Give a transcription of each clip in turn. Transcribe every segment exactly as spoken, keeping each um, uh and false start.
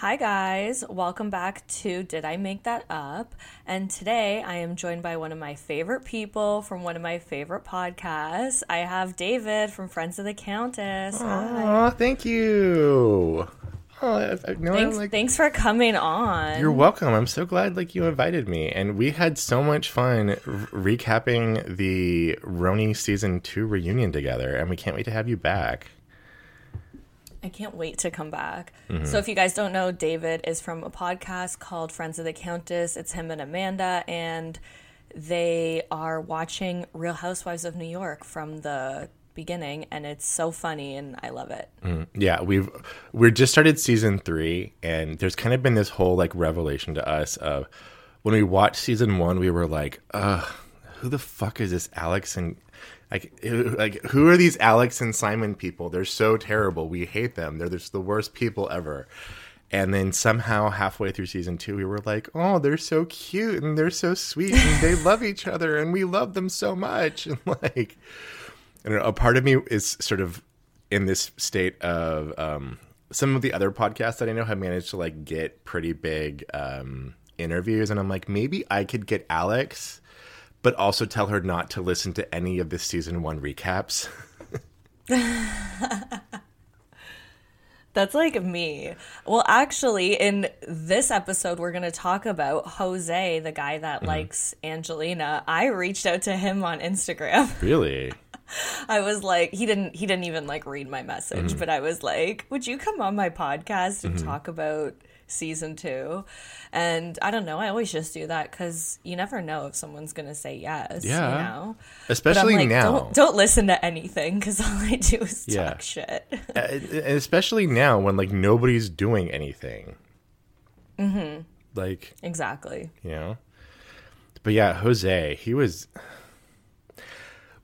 Hi guys, welcome back to Did I Make That Up? And today I am joined by one of my favorite people from one of my favorite podcasts. I have David from Friends of the Countess. Hi. Aww, thank you. Oh, I, I, no, thanks, like, thanks for coming on. You're welcome. I'm so glad like you invited me. And we had so much fun r- recapping the Roni Season two reunion together. And we can't wait to have you back. I can't wait to come back. Mm-hmm. So if you guys don't know, David is from a podcast called Friends of the Countess. It's him and Amanda, and they are watching Real Housewives of New York from the beginning, and it's so funny, and I love it. Mm. Yeah, we've we're just started season three, and there's kind of been this whole like revelation to us of when we watched season one, we were like, ugh, who the fuck is this Alex and... Like, like, who are these Alex and Simon people? They're so terrible. We hate them. They're just the worst people ever. And then somehow halfway through season two, we were like, oh, they're so cute and they're so sweet and they love each other and we love them so much. And like, I don't know, a part of me is sort of in this state of um, some of the other podcasts that I know have managed to like get pretty big um, interviews. And I'm like, maybe I could get Alex, but also tell her not to listen to any of the season one recaps. That's like me. Well, actually, in this episode, we're going to talk about Jose, the guy that mm-hmm. likes Angelina. I reached out to him on Instagram. Really? I was like, he didn't, he didn't even like read my message, mm-hmm. but I was like, would you come on my podcast and mm-hmm. talk about season two? And I don't know, I always just do that because you never know if someone's gonna say yes. Yeah, you know? Especially like, now don't, don't listen to anything because all I do is yeah. talk shit. Especially now when like nobody's doing anything. Mm-hmm. Like exactly, you know. But yeah, Jose, he was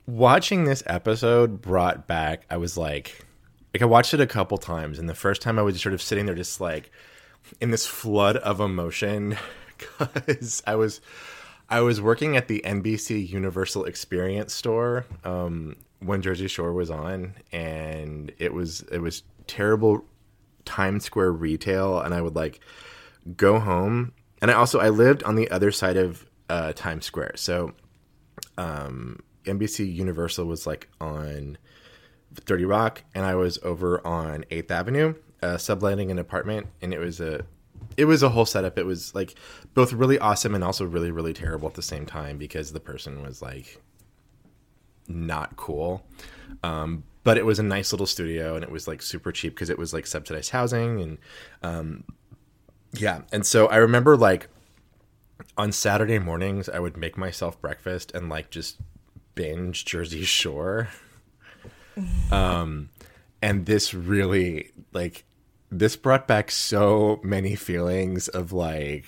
watching this episode brought back, I was like like I watched it a couple times, and the first time I was sort of sitting there just like in this flood of emotion because I was I was working at the N B C Universal Experience store um, when Jersey Shore was on, and it was it was terrible Times Square retail, and I would like go home, and I also I lived on the other side of uh, Times Square, so um, N B C Universal was like on thirty Rock, and I was over on eighth Avenue. Uh, subletting an apartment, and it was a it was a whole setup. It was like both really awesome and also really really terrible at the same time because the person was like not cool, um but it was a nice little studio, and it was like super cheap because it was like subsidized housing, and um yeah and so I remember like on Saturday mornings I would make myself breakfast and like just binge Jersey Shore. um and this really like This brought back so many feelings of like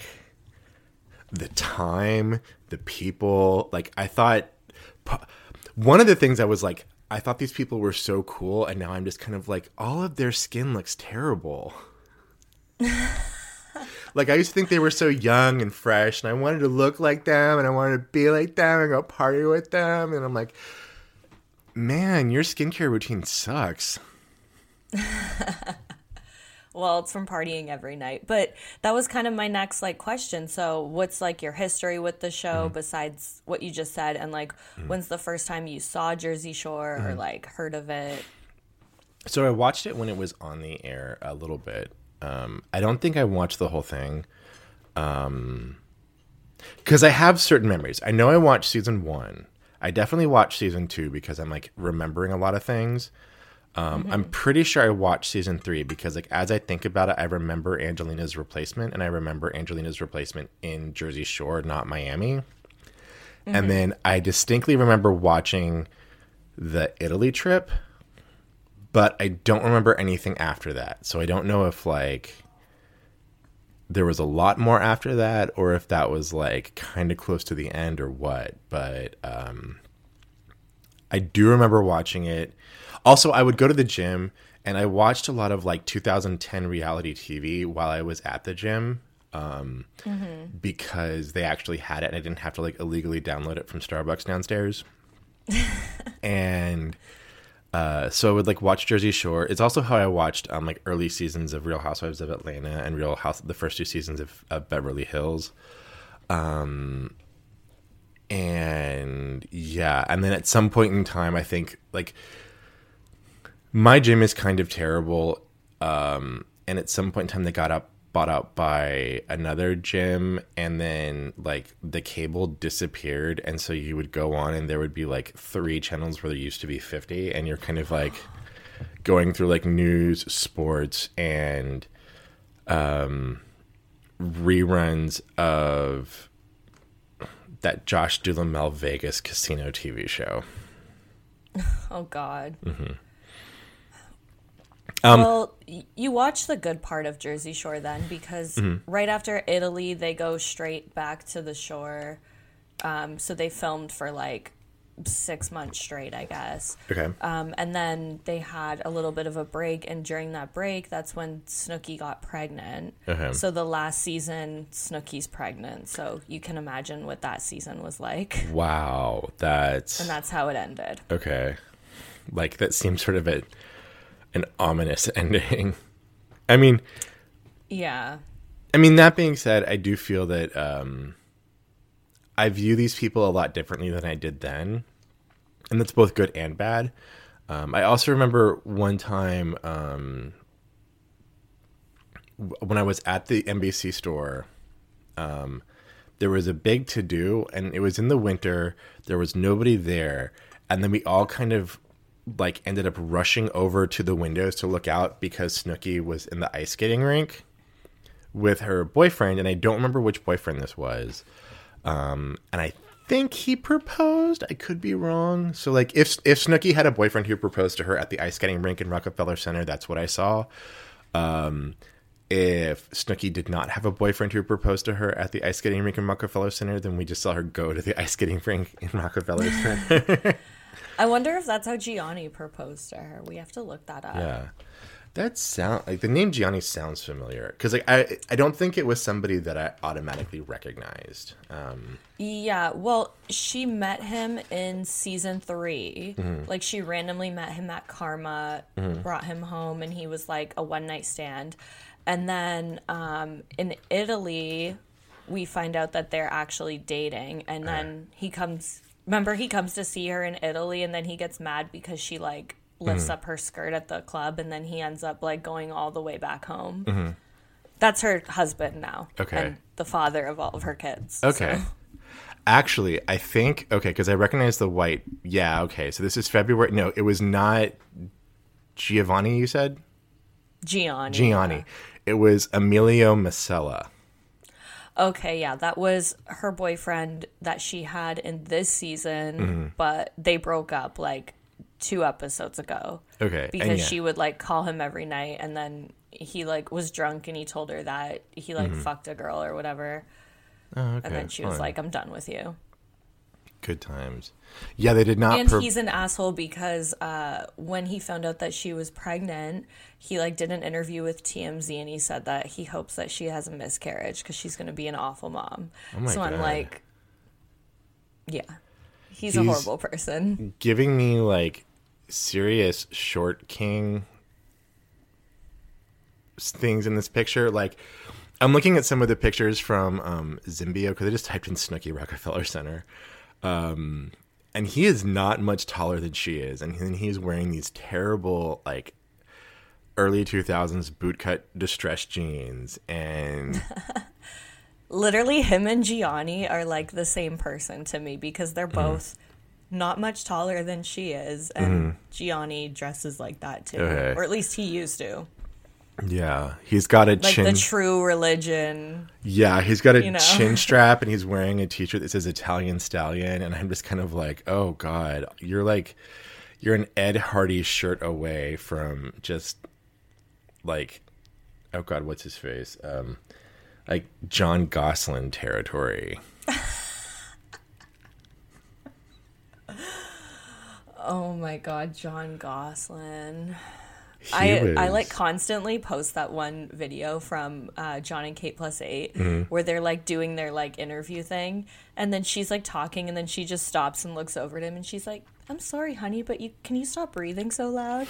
the time, the people. Like I thought one of the things I was like, I thought these people were so cool, and now I'm just kind of like, all of their skin looks terrible. Like I used to think they were so young and fresh, and I wanted to look like them, and I wanted to be like them, and go party with them, and I'm like, man, your skincare routine sucks. Well, it's from partying every night. But that was kind of my next like question. So what's like your history with the show mm-hmm. besides what you just said? And like mm-hmm. when's the first time you saw Jersey Shore mm-hmm. or like heard of it? So I watched it when it was on the air a little bit. Um, I don't think I watched the whole thing. Um, because I have certain memories. I know I watched season one. I definitely watched season two because I'm like remembering a lot of things. Um, mm-hmm. I'm pretty sure I watched season three because like as I think about it, I remember Angelina's replacement, and I remember Angelina's replacement in Jersey Shore, not Miami. Mm-hmm. And then I distinctly remember watching the Italy trip, but I don't remember anything after that. So I don't know if like there was a lot more after that or if that was like kind of close to the end or what. But um, I do remember watching it. Also, I would go to the gym, and I watched a lot of like two thousand ten reality T V while I was at the gym, um, mm-hmm. because they actually had it, and I didn't have to like illegally download it from Starbucks downstairs. And Uh, so I would like watch Jersey Shore. It's also how I watched um, like early seasons of Real Housewives of Atlanta and Real House, the first two seasons of, of Beverly Hills. Um, and yeah, and then at some point in time, I think like my gym is kind of terrible. Um, and at some point in time, they got up, bought out by another gym, and then like the cable disappeared, and so you would go on and there would be like three channels where there used to be fifty, and you're kind of like going through like news, sports, and um reruns of that Josh Duhamel Vegas casino T V show. Oh god. Mm-hmm. Um, well, you watch the good part of Jersey Shore then, because mm-hmm. right after Italy, they go straight back to the shore. Um, so they filmed for like six months straight, I guess. Okay. Um, and then they had a little bit of a break. And during that break, that's when Snooki got pregnant. Okay. So the last season, Snooki's pregnant. So you can imagine what that season was like. Wow. That's... And that's how it ended. Okay. Like, that seems sort of a... an ominous ending. I mean, yeah. I mean, that being said, I do feel that um, I view these people a lot differently than I did then. And that's both good and bad. Um, I also remember one time um, when I was at the N B C store, um, there was a big to-do, and it was in the winter. There was nobody there. And then we all kind of like ended up rushing over to the windows to look out because Snooki was in the ice skating rink with her boyfriend. And I don't remember which boyfriend this was. Um, and I think he proposed. I could be wrong. So like if, if Snooki had a boyfriend who proposed to her at the ice skating rink in Rockefeller Center, that's what I saw. Um, if Snooki did not have a boyfriend who proposed to her at the ice skating rink in Rockefeller Center, then we just saw her go to the ice skating rink in Rockefeller Center. I wonder if that's how Gianni proposed to her. We have to look that up. Yeah, that sound like the name Gianni sounds familiar, because like I, I don't think it was somebody that I automatically recognized. Um, yeah, well, she met him in season three. Mm-hmm. Like she randomly met him at Karma, mm-hmm. brought him home, and he was like a one night stand. And then um, in Italy, we find out that they're actually dating, and then uh. he comes. Remember, he comes to see her in Italy, and then he gets mad because she, like, lifts mm-hmm. up her skirt at the club, and then he ends up, like, going all the way back home. Mm-hmm. That's her husband now. Okay. And the father of all of her kids. Okay. So. Actually, I think, okay, because I recognize the white, yeah, okay, so this is February. No, it was not Giovanni, you said? Gianni. Gianni. Yeah. It was Emilio Masella. Okay, yeah, that was her boyfriend that she had in this season, mm-hmm. but they broke up like two episodes ago. Okay. Because yeah. she would like call him every night, and then he like was drunk and he told her that he like mm-hmm. fucked a girl or whatever. Oh, okay. And then she was Fine. like, I'm done with you. Good times. Yeah, they did not. And per- he's an asshole because uh, when he found out that she was pregnant, he like did an interview with T M Z and he said that he hopes that she has a miscarriage because she's going to be an awful mom. Oh my so God. I'm like, yeah, he's, he's a horrible person. Giving me like serious short king things in this picture, like. I'm looking at some of the pictures from um, Zimbio because I just typed in Snooki Rockefeller Center. Um, and he is not much taller than she is. And then he's wearing these terrible, like, early two thousands bootcut distressed jeans. And literally him and Gianni are, like, the same person to me because they're both mm. not much taller than she is. And mm. Gianni dresses like that, too. Okay. Or at least he used to. Yeah, he's got a like chin... Like the true religion. Yeah, he's got a you know? chin strap, and he's wearing a t-shirt that says Italian Stallion, and I'm just kind of like, oh, God, you're like, you're an Ed Hardy shirt away from just, like, oh, God, what's his face? Um, like, John Gosselin territory. Oh, my God, John Gosselin. I, I like constantly post that one video from uh, Jon and Kate Plus eight mm-hmm. where they're like doing their like interview thing, and then she's like talking, and then she just stops and looks over at him, and she's like, I'm sorry, honey, but you can you stop breathing so loud?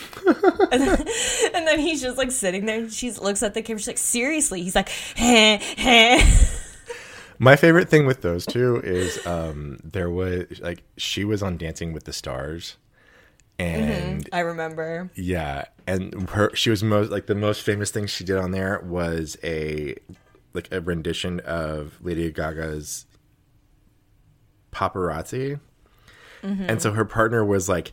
and, then, and then he's just, like, sitting there, and she looks at the camera, she's like, seriously? He's like, heh, heh. My favorite thing with those two is um, there was, like, she was on Dancing with the Stars. And mm-hmm. I remember. Yeah. And her, she was most, like, the most famous thing she did on there was a, like, a rendition of Lady Gaga's Paparazzi. Mm-hmm. And so her partner was, like,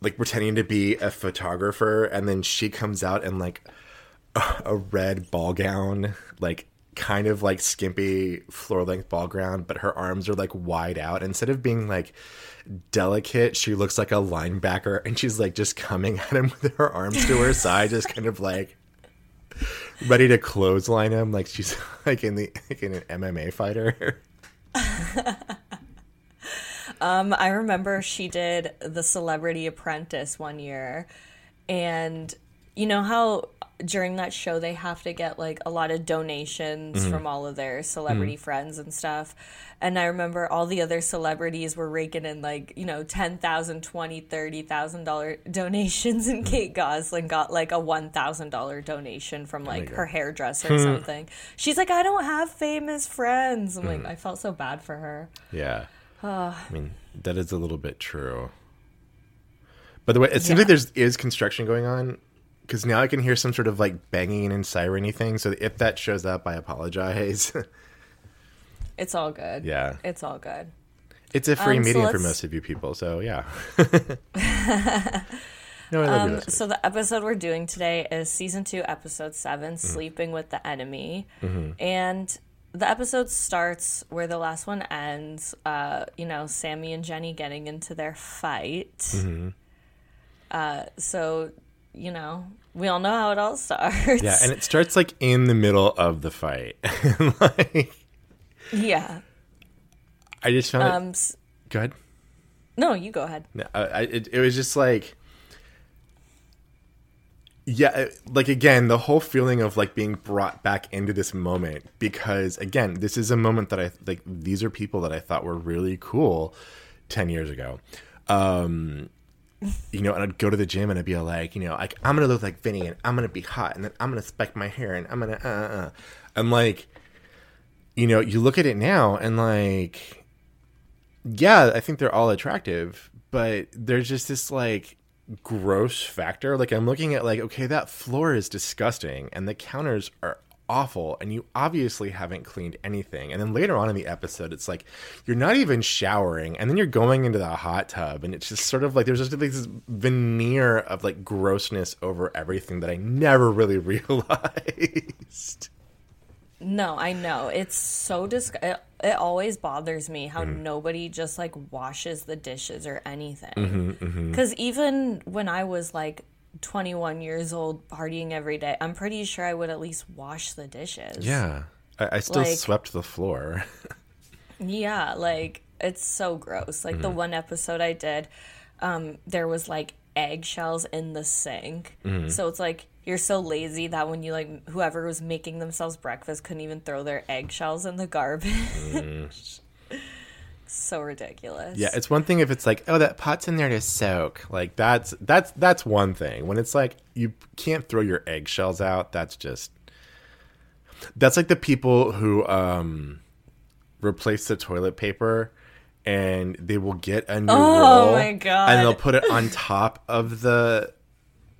like, pretending to be a photographer. And then she comes out in, like, a, a red ball gown, like, kind of, like, skimpy floor-length ball gown, but her arms are, like, wide out. Instead of being, like, delicate, she looks like a linebacker, and she's, like, just coming at him with her arms to her side, just kind of, like, ready to clothesline him. Like, she's, like, in the like in an M M A fighter. um, I remember she did The Celebrity Apprentice one year, and you know how during that show they have to get, like, a lot of donations mm-hmm. from all of their celebrity mm-hmm. friends and stuff. And I remember all the other celebrities were raking in, like, you know, ten thousand dollars, twenty thousand dollars, thirty thousand dollars donations. And mm-hmm. Kate Gosselin got, like, a one thousand dollars donation from, like, oh her hairdresser or something. She's like, I don't have famous friends. I'm mm-hmm. like, I felt so bad for her. Yeah. Uh, I mean, that is a little bit true. By the way, it seems yeah. like there's is construction going on. Because now I can hear some sort of, like, banging and siren-y thing. So if that shows up, I apologize. It's all good. Yeah. It's all good. It's a free um, meeting so for most of you people. So, yeah. No, I love um, you so the episode we're doing today is Season two, Episode seven, mm-hmm. Sleeping with the Enemy. Mm-hmm. And the episode starts where the last one ends. Uh, you know, Sammy and Jenny getting into their fight. Mm-hmm. Uh, so... you know, we all know how it all starts. Yeah, and it starts, like, in the middle of the fight. Like, yeah. I just found um, it... Go ahead. No, you go ahead. No, I, it, it was just, like... Yeah, it, like, again, the whole feeling of, like, being brought back into this moment. Because, again, this is a moment that I... Like, these are people that I thought were really cool ten years ago. Um... You know, and I'd go to the gym and I'd be like, you know, like, I'm going to look like Vinny and I'm going to be hot and then I'm going to spike my hair and I'm going to, uh, uh. I'm like, you know, you look at it now and, like, yeah, I think they're all attractive, but there's just this, like, gross factor. Like, I'm looking at, like, okay, that floor is disgusting and the counters are awful and you obviously haven't cleaned anything. And then later on in the episode, it's like you're not even showering and then you're going into the hot tub and it's just sort of like there's just like this veneer of, like, grossness over everything that I never really realized. No, I know. It's so disgusting. It always bothers me how mm-hmm. nobody just, like, washes the dishes or anything. Because mm-hmm, mm-hmm. even when I was, like, twenty-one years old, partying every day, I'm pretty sure I would at least wash the dishes. Yeah. I, I still, like, swept the floor. Yeah, like, it's so gross. Like, mm-hmm. the one episode I did, um, there was, like, eggshells in the sink. Mm-hmm. So it's like, you're so lazy that when you, like, whoever was making themselves breakfast couldn't even throw their eggshells in the garbage. Mm. So ridiculous. Yeah, it's one thing if it's like, oh, that pot's in there to soak. Like, that's that's that's one thing. When it's like you can't throw your eggshells out, that's just that's like the people who um replace the toilet paper and they will get a new oh, roll. My god. And they'll put it on top of the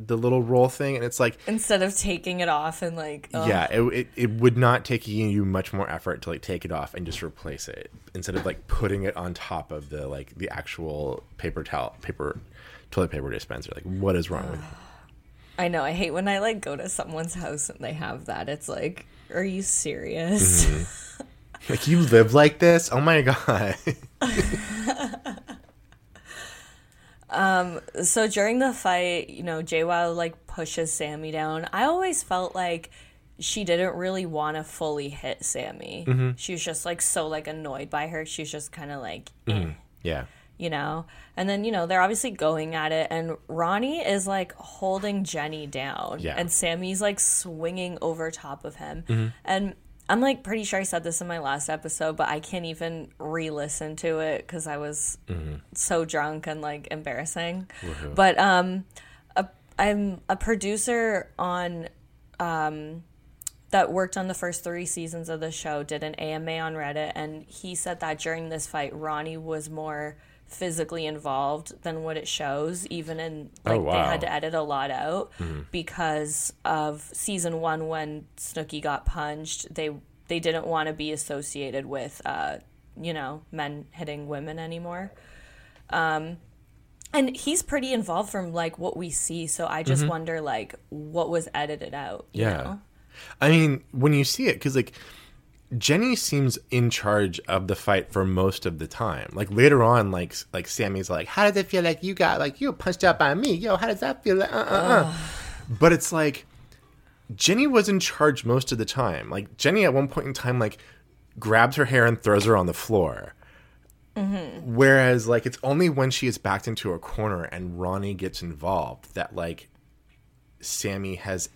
the little roll thing, and it's like, instead of taking it off and, like, ugh. Yeah, it, it it would not take you much more effort to, like, take it off and just replace it instead of, like, putting it on top of the, like, the actual paper towel paper toilet paper dispenser. Like, what is wrong with you? I know. I hate when I, like, go to someone's house and they have that. It's like, are you serious? Mm-hmm. Like, you live like this? Oh my god. Um, so during the fight, you know, JWoww, like, pushes Sammy down. I always felt like she didn't really want to fully hit Sammy. Mm-hmm. She was just, like, so, like, annoyed by her. She's just kind of like, eh. Mm-hmm. Yeah. You know? And then, you know, they're obviously going at it, and Ronnie is, like, holding Jenny down. Yeah. And Sammy's, like, swinging over top of him. Mm-hmm. And I'm, like, pretty sure I said this in my last episode, but I can't even re-listen to it because I was mm-hmm. so drunk and, like, embarrassing. Mm-hmm. But um, a, I'm a producer on um, that worked on the first three seasons of the show, did an A M A on Reddit, and he said that during this fight, Ronnie was more physically involved than what it shows, even in, like, oh, wow. they had to edit a lot out mm-hmm. because of season one when Snooki got punched. They they didn't want to be associated with uh you know men hitting women anymore, um and he's pretty involved from, like, what we see, so I just mm-hmm. wonder, like, what was edited out, you yeah know? I mean, when you see it, because, like, Jenny seems in charge of the fight for most of the time. Like, later on, like like Sammy's like, how does it feel like you got, like, you were punched out by me? Yo, how does that feel? Like, uh, uh, uh. But it's like, Jenny was in charge most of the time. Like, Jenny at one point in time, like, grabs her hair and throws her on the floor. Mm-hmm. Whereas, like, it's only when she is backed into a corner and Ronnie gets involved that, like, Sammy has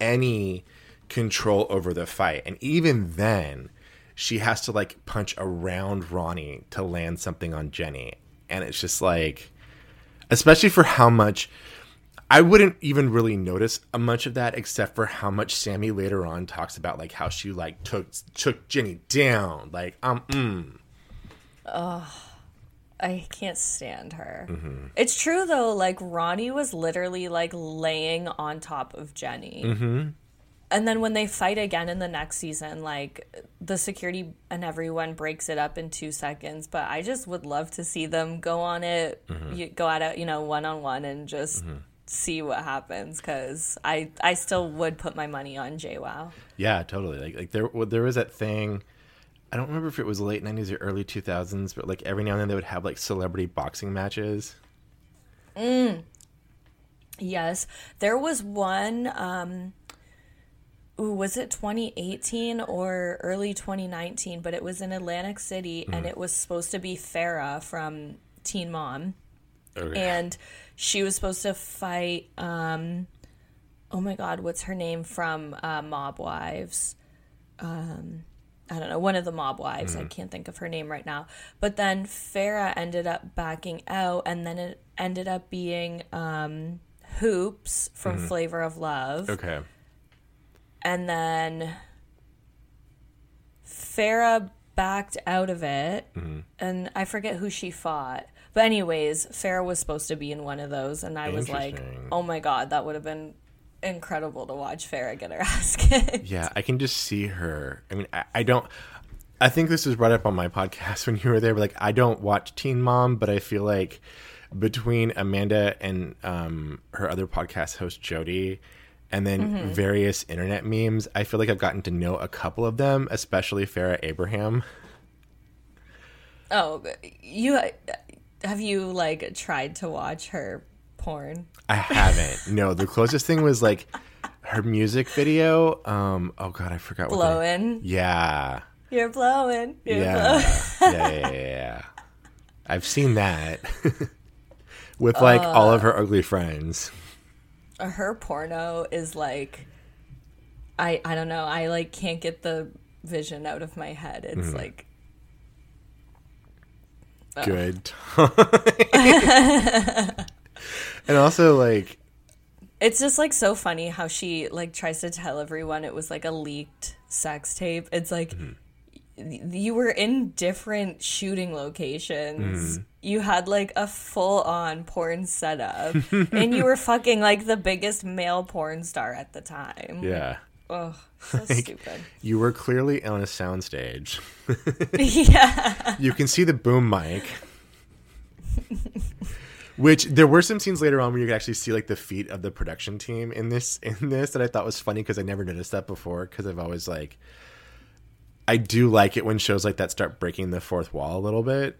any control over the fight, and even then she has to, like, punch around Ronnie to land something on Jenny. And it's just like, especially for how much, I wouldn't even really notice a much of that except for how much Sammy later on talks about, like, how she, like, took took Jenny down, like, um mm. oh I can't stand her. Mm-hmm. It's true though, like, Ronnie was literally, like, laying on top of Jenny. Mm-hmm. And then when they fight again in the next season, like, the security and everyone breaks it up in two seconds. But I just would love to see them go on it, mm-hmm. you, go at it, you know, one-on-one and just mm-hmm. see what happens. Because I, I still would put my money on JWoww. Yeah, totally. Like, like there, there was that thing, I don't remember if it was late nineties or early two thousands, but, like, every now and then they would have, like, celebrity boxing matches. Mm. Yes. There was one... Um, Ooh, was it twenty eighteen or early twenty nineteen? But it was in Atlantic City, mm-hmm. and it was supposed to be Farrah from Teen Mom. Okay. And she was supposed to fight, um, oh my God, what's her name from uh, Mob Wives? Um, I don't know, one of the Mob Wives. Mm-hmm. I can't think of her name right now. But then Farrah ended up backing out, and then it ended up being um, Hoops from mm-hmm. Flavor of Love. Okay. And then Farrah backed out of it, mm-hmm. and I forget who she fought. But anyways, Farrah was supposed to be in one of those, and I was like, oh my God, that would have been incredible to watch Farrah get her ass kicked. Yeah, I can just see her. I mean, I, I don't... I think this was brought up on my podcast when you were there, but, like, I don't watch Teen Mom, but I feel like between Amanda and um, her other podcast host, Jody... and then mm-hmm. various internet memes, I feel like I've gotten to know a couple of them, especially Farrah Abraham. Oh, you have you, like, tried to watch her porn? I haven't. No, the closest thing was, like, her music video. Um, oh God, I forgot what. Blowing. The... Yeah. You're blowing. You're yeah. blowing. yeah, yeah, yeah, yeah. I've seen that with, like, uh... all of her ugly friends. Her porno is, like, I I don't know. I, like, can't get the vision out of my head. It's mm-hmm. like oh. good. And also, like, it's just, like, so funny how she, like, tries to tell everyone it was, like, a leaked sex tape. It's like mm-hmm. you were in different shooting locations. Mm-hmm. You had, like, a full-on porn setup. And you were fucking, like, the biggest male porn star at the time. Yeah. Ugh, so, like, stupid. You were clearly on a soundstage. Yeah. You can see the boom mic. Which, there were some scenes later on where you could actually see, like, the feet of the production team in this, in this that I thought was funny because I never noticed that before because I've always, like... I do like it when shows like that start breaking the fourth wall a little bit,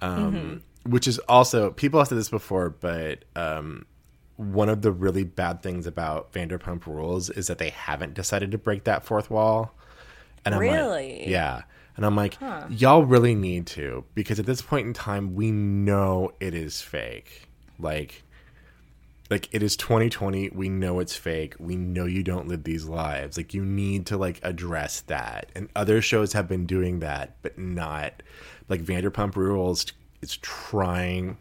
um, mm-hmm. which is also, people have said this before, but um, one of the really bad things about Vanderpump Rules is that they haven't decided to break that fourth wall. And I'm really? Like, yeah. And I'm like, huh. y'all really need to, because at this point in time, we know it is fake. Like, like, it is twenty twenty. We know it's fake. We know you don't live these lives. Like, you need to, like, address that. And other shows have been doing that, but not, like, Vanderpump Rules is trying.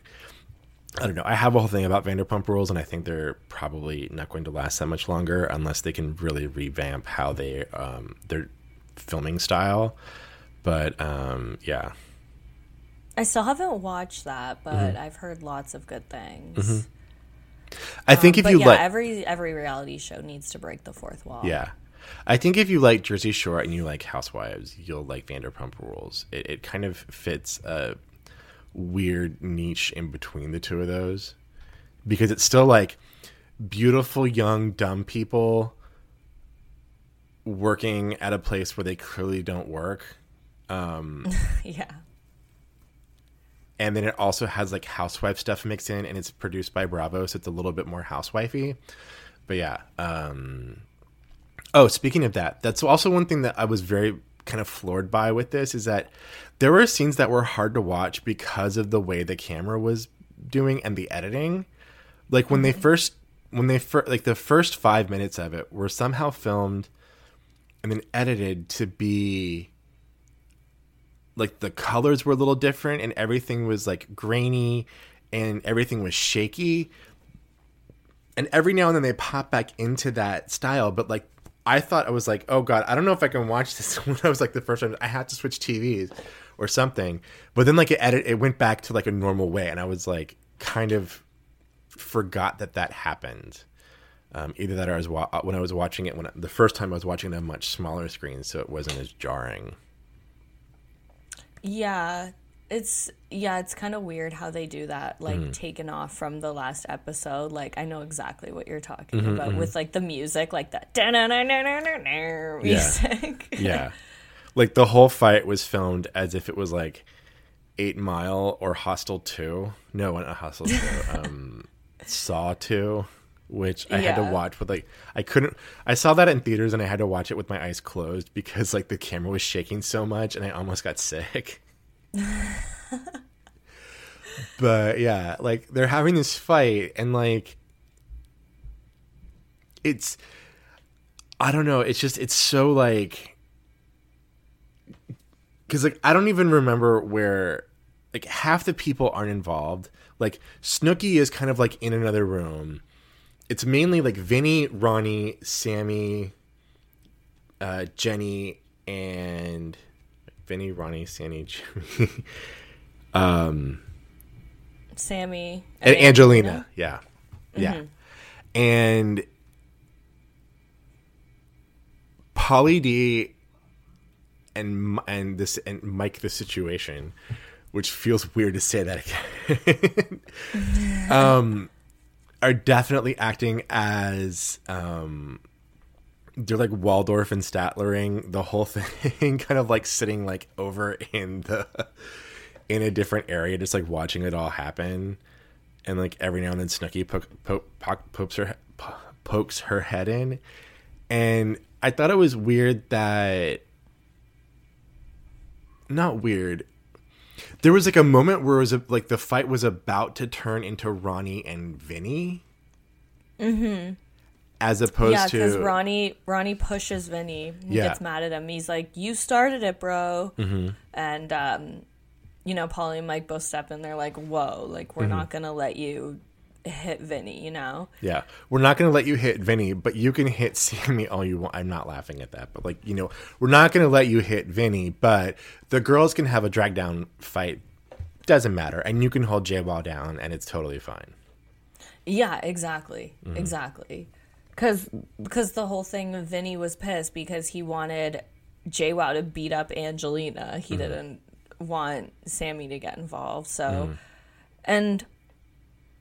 I don't know. I have a whole thing about Vanderpump Rules, and I think they're probably not going to last that much longer unless they can really revamp how they um, their filming style. But um, yeah, I still haven't watched that, but mm-hmm. I've heard lots of good things. Mm-hmm. I um, think if you yeah, like every every reality show needs to break the fourth wall. Yeah, I think if you like Jersey Shore and you like Housewives, you'll like Vanderpump Rules. It, it kind of fits a weird niche in between the two of those, because it's still like beautiful young dumb people working at a place where they clearly don't work. Um, yeah. And then it also has, like, housewife stuff mixed in, and it's produced by Bravo, so it's a little bit more housewifey. But yeah. Um, oh, speaking of that, that's also one thing that I was very kind of floored by with this, is that there were scenes that were hard to watch because of the way the camera was doing and the editing. Like, when they first, when they fir- like the first five minutes of it were somehow filmed and then edited to be, like, the colors were a little different and everything was, like, grainy and everything was shaky. And every now and then they pop back into that style. But, like, I thought, I was like, oh, God, I don't know if I can watch this. When I was, like, the first time, I had to switch T Vs or something. But then, like, it, edit, it went back to, like, a normal way. And I was, like, kind of forgot that that happened. Um, either that or I was wa- when I was watching it, when I, the first time I was watching it on a much smaller screen, so it wasn't as jarring. Yeah, it's yeah, it's kind of weird how they do that, like, mm-hmm. taken off from the last episode. Like, I know exactly what you're talking mm-hmm, about mm-hmm. with, like, the music, like that da-na-na-na-na-na music. Yeah. yeah. Like, the whole fight was filmed as if it was, like, Eight Mile or Hostel two. No, not Hostel two. um, Saw two, which I yeah. had to watch with, like, I couldn't, I saw that in theaters and I had to watch it with my eyes closed because, like, the camera was shaking so much and I almost got sick. But yeah, like, they're having this fight and, like, it's, I don't know, it's just, it's so, like, because, like, I don't even remember where, like, half the people aren't involved. Like, Snooki is kind of, like, in another room. It's mainly, like, Vinny, Ronnie, Sammy, uh, Jenny, and Vinny, Ronnie, Sammy, Jimmy, um, Sammy, and Angelina. Angelina. Yeah, mm-hmm. yeah, and Pauly D, and and this and Mike, the Situation, which feels weird to say that again. um. Are definitely acting as um, they're, like, Waldorf and Statlering the whole thing, kind of, like, sitting, like, over in the in a different area, just, like, watching it all happen. And, like, every now and then Snooki poke, poke, poke, pokes her pokes her head in, and I thought it was weird that not weird. There was, like, a moment where it was a, like, the fight was about to turn into Ronnie and Vinny. Mm-hmm. As opposed yeah, to... Yeah, because Ronnie, Ronnie pushes Vinny. He yeah. gets mad at him. He's like, you started it, bro. Mm-hmm. And, um, you know, Pauly and Mike both step in. They're like, whoa, like, we're mm-hmm. not going to let you hit Vinny, you know? Yeah. We're not going to let you hit Vinny, but you can hit Sammy all you want. I'm not laughing at that, but, like, you know, we're not going to let you hit Vinny, but the girls can have a drag down fight. Doesn't matter. And you can hold JWoww down and it's totally fine. Yeah, exactly. Mm-hmm. Exactly. Cause, because the whole thing, Vinny was pissed because he wanted JWoww to beat up Angelina. He mm-hmm. didn't want Sammy to get involved. So, mm-hmm. and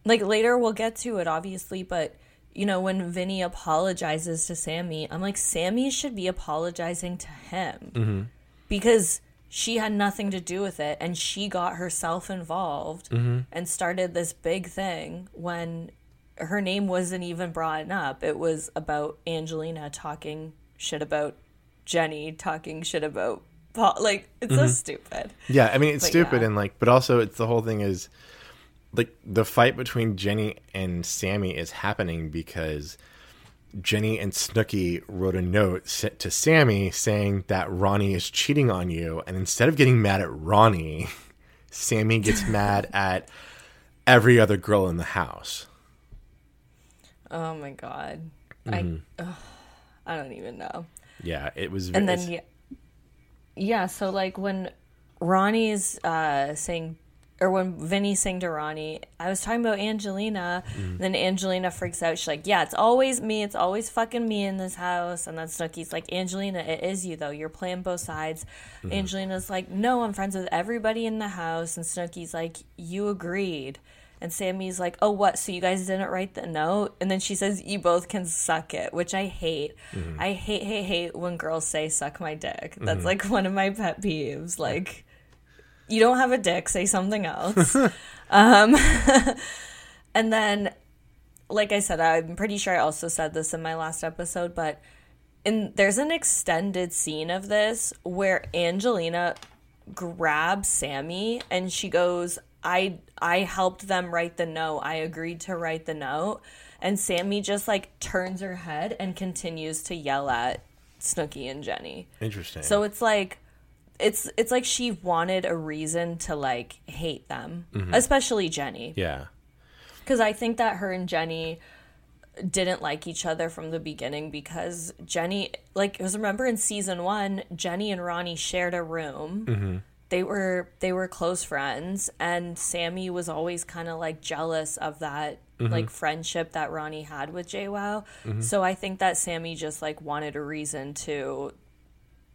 like, later we'll get to it, obviously, but, you know, when Vinny apologizes to Sammy, I'm like, Sammy should be apologizing to him mm-hmm. because she had nothing to do with it, and she got herself involved mm-hmm. and started this big thing when her name wasn't even brought up. It was about Angelina talking shit about Jenny, talking shit about Paul. Like, it's mm-hmm. so stupid. Yeah, I mean, it's but, stupid, yeah. and, like, but also it's the whole thing is... like the fight between Jenny and Sammy is happening because Jenny and Snooki wrote a note sent to Sammy saying that Ronnie is cheating on you. And instead of getting mad at Ronnie, Sammy gets mad at every other girl in the house. Oh my God. Mm-hmm. I ugh, I don't even know. Yeah, it was. Very, and then, yeah, yeah. So like when Ronnie's uh, saying, or when Vinny's saying to Ronnie, I was talking about Angelina. Mm-hmm. Then Angelina freaks out. She's like, yeah, it's always me. It's always fucking me in this house. And then Snooki's like, Angelina, it is you though. You're playing both sides. Mm-hmm. Angelina's like, no, I'm friends with everybody in the house. And Snooki's like, you agreed. And Sammy's like, oh, what? So you guys didn't write the note? And then she says, you both can suck it, which I hate. Mm-hmm. I hate, hate, hate when girls say, suck my dick. That's mm-hmm. like one of my pet peeves. Like, you don't have a dick, say something else. um, and then, like I said, I'm pretty sure I also said this in my last episode, but in, there's an extended scene of this where Angelina grabs Sammy and she goes, I I helped them write the note. I agreed to write the note. And Sammy just, like, turns her head and continues to yell at Snooki and Jenny. Interesting. So it's like, it's it's like she wanted a reason to, like, hate them. Mm-hmm. Especially Jenny. Yeah. Because I think that her and Jenny didn't like each other from the beginning because Jenny, like, because remember in season one, Jenny and Ronnie shared a room. Mm-hmm. They were they were close friends, and Sammy was always kind of, like, jealous of that, mm-hmm. like, friendship that Ronnie had with JWoww. Mm-hmm. So I think that Sammy just, like, wanted a reason to,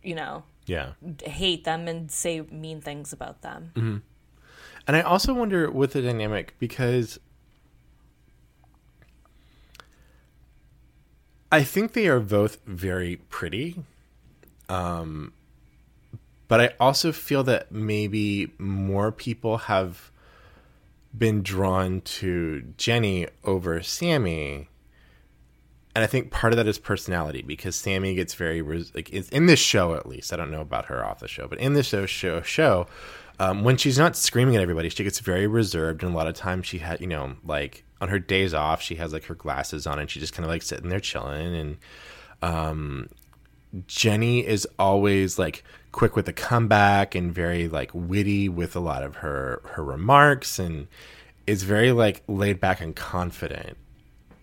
you know, yeah, hate them and say mean things about them. Mm-hmm. And I also wonder with the dynamic, because I think they are both very pretty, um... but I also feel that maybe more people have been drawn to Jenny over Sammy. And I think part of that is personality, because Sammy gets very, like, in this show at least, I don't know about her off the show, but in this show, show, show um, when she's not screaming at everybody, she gets very reserved. And a lot of times she had, you know, like on her days off, she has like her glasses on and she's just kind of like sitting there chilling. And um, Jenny is always like, quick with a comeback and very like witty with a lot of her, her remarks, and is very like laid back and confident.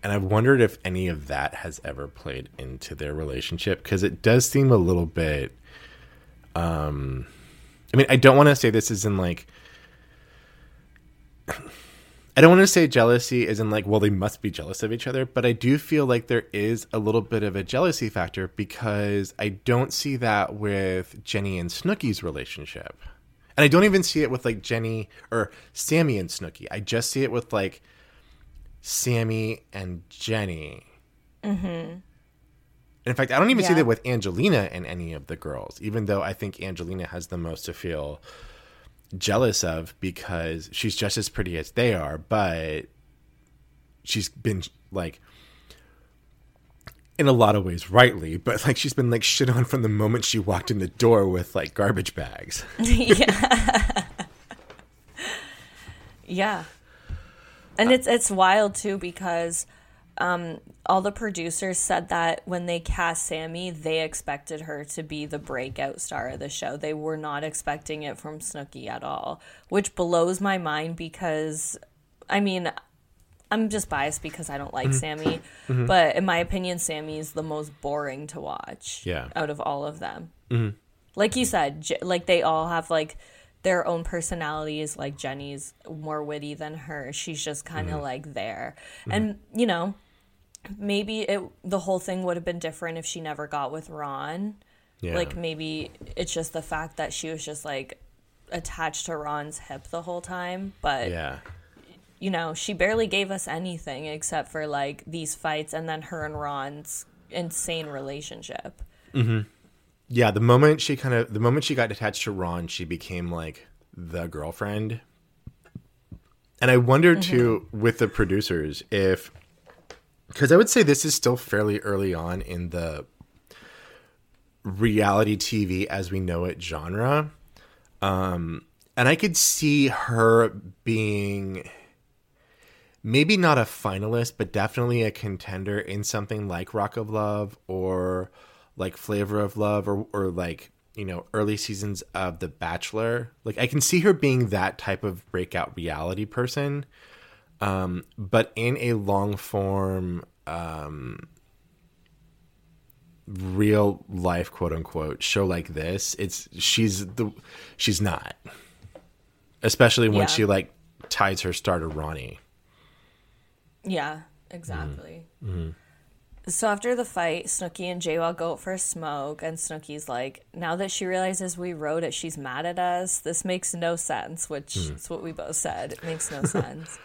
And I've wondered if any of that has ever played into their relationship, because it does seem a little bit, um, I mean, I don't want to say this is in like, I don't want to say jealousy as in like, well, they must be jealous of each other, but I do feel like there is a little bit of a jealousy factor, because I don't see that with Jenny and Snooki's relationship. And I don't even see it with like Jenny or Sammy and Snooki. I just see it with like Sammy and Jenny. Mm-hmm. In fact, I don't even yeah. see that with Angelina and any of the girls, even though I think Angelina has the most to feel jealous of, because she's just as pretty as they are, but she's been like, in a lot of ways rightly, but like she's been like shit on from the moment she walked in the door with like garbage bags. Yeah. Yeah. And it's it's wild too, because um all the producers said that when they cast Sammy, they expected her to be the breakout star of the show. They were not expecting it from Snooki at all, which blows my mind, because, I mean, I'm just biased because I don't like mm-hmm. Sammy. Mm-hmm. But in my opinion, Sammy is the most boring to watch yeah. out of all of them. Mm-hmm. Like you said, like they all have like their own personalities. Like Jenny's more witty than her. She's just kind of mm-hmm. like there. Mm-hmm. And, you know, maybe it the whole thing would have been different if she never got with Ron. Yeah. Like maybe it's just the fact that she was just like attached to Ron's hip the whole time. But yeah, you know, she barely gave us anything except for like these fights and then her and Ron's insane relationship. Mm-hmm. Yeah, the moment she kind of the moment she got attached to Ron, she became like the girlfriend. And I wonder mm-hmm. too with the producers if. Because I would say this is still fairly early on in the reality T V as we know it genre. Um, and I could see her being maybe not a finalist, but definitely a contender in something like Rock of Love or like Flavor of Love or, or like, you know, early seasons of The Bachelor. Like, I can see her being that type of breakout reality person, um, but in a long form, um, real life, quote unquote, show like this, it's she's the she's not. Especially when yeah. she like ties her star to Ronnie. Yeah, exactly. Mm-hmm. So after the fight, Snooki and JWoww go out for a smoke, and Snooki's like, now that she realizes we wrote it, she's mad at us. This makes no sense, which mm. is what we both said. It makes no sense.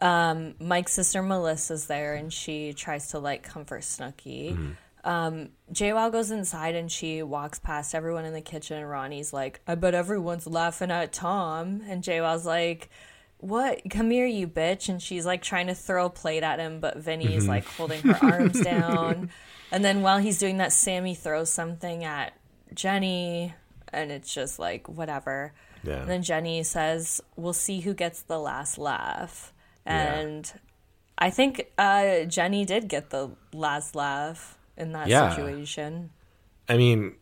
Um, Mike's sister Melissa's there, and she tries to like comfort Snooki. Mm-hmm. Um, JWoww goes inside and she walks past everyone in the kitchen, and Ronnie's like, I bet everyone's laughing at Tom. And JWoww's like, what? Come here, you bitch. And she's like trying to throw a plate at him, but Vinny's mm-hmm. like holding her arms down. And then while he's doing that, Sammy throws something at Jenny, and it's just like, whatever. Yeah. And then Jenny says, we'll see who gets the last laugh. And yeah. I think uh, Jenny did get the last laugh in that yeah. situation. I mean,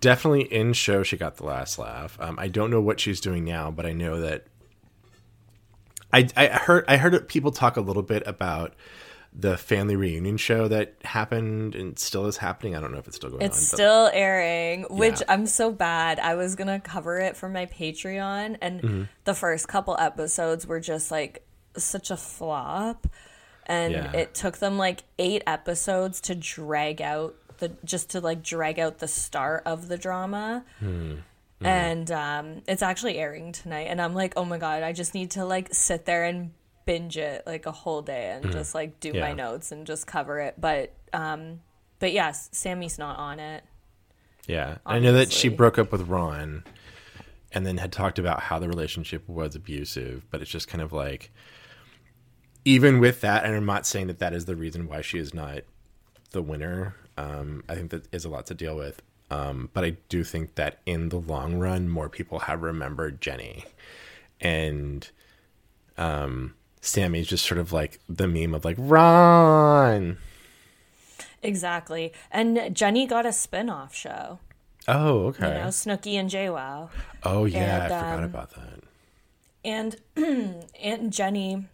definitely in show she got the last laugh. Um, I don't know what she's doing now, but I know that I, I heard I heard people talk a little bit about the family reunion show that happened and still is happening. I don't know if it's still going it's on. It's still airing, which yeah. I'm so bad. I was going to cover it for my Patreon, and mm-hmm. the first couple episodes were just like such a flop. And yeah. it took them like eight episodes to drag out the just to like drag out the start of the drama. Mm. Mm. And um, it's actually airing tonight. And I'm like, oh, my God, I just need to like sit there and binge it like a whole day and mm. just like do yeah. my notes and just cover it. But um, but yes, Sammy's not on it. Yeah. Obviously. I know that she broke up with Ron and then had talked about how the relationship was abusive. But it's just kind of like, even with that, and I'm not saying that that is the reason why she is not the winner. Um, I think that is a lot to deal with. Um, but I do think that in the long run, more people have remembered Jenny. And um, Sammy's just sort of like the meme of like, Ron! Exactly. And Jenny got a spin-off show. Oh, okay. You know, Snooki and JWoww. Oh, yeah. And, I forgot um, about that. And Aunt Jenny...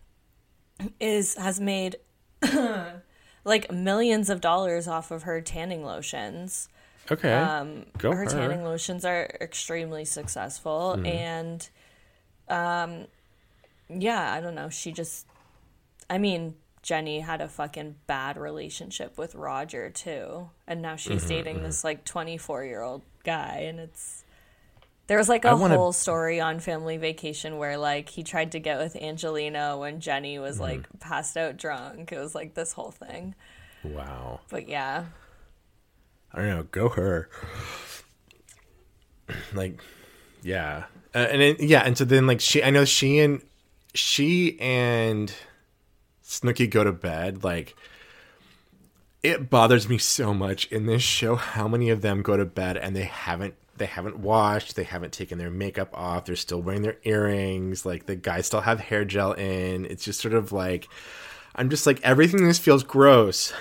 is has made like millions of dollars off of her tanning lotions. Okay. Um Go her, her tanning lotions are extremely successful mm. and um yeah, I don't know. She just I mean, Jenny had a fucking bad relationship with Roger too. And now she's mm-hmm, dating mm-hmm. this like twenty-four-year-old guy, and it's there was like a wanna... whole story on Family Vacation where like he tried to get with Angelina when Jenny was mm. like passed out drunk. It was like this whole thing. Wow. But yeah. I don't know. Go her. Like, yeah. Uh, and it, yeah. And so then like she, I know she and she and Snooki go to bed. Like, it bothers me so much in this show how many of them go to bed and they haven't They haven't washed. They haven't taken their makeup off. They're still wearing their earrings. Like, the guys still have hair gel in. It's just sort of like, I'm just like, everything in this feels gross.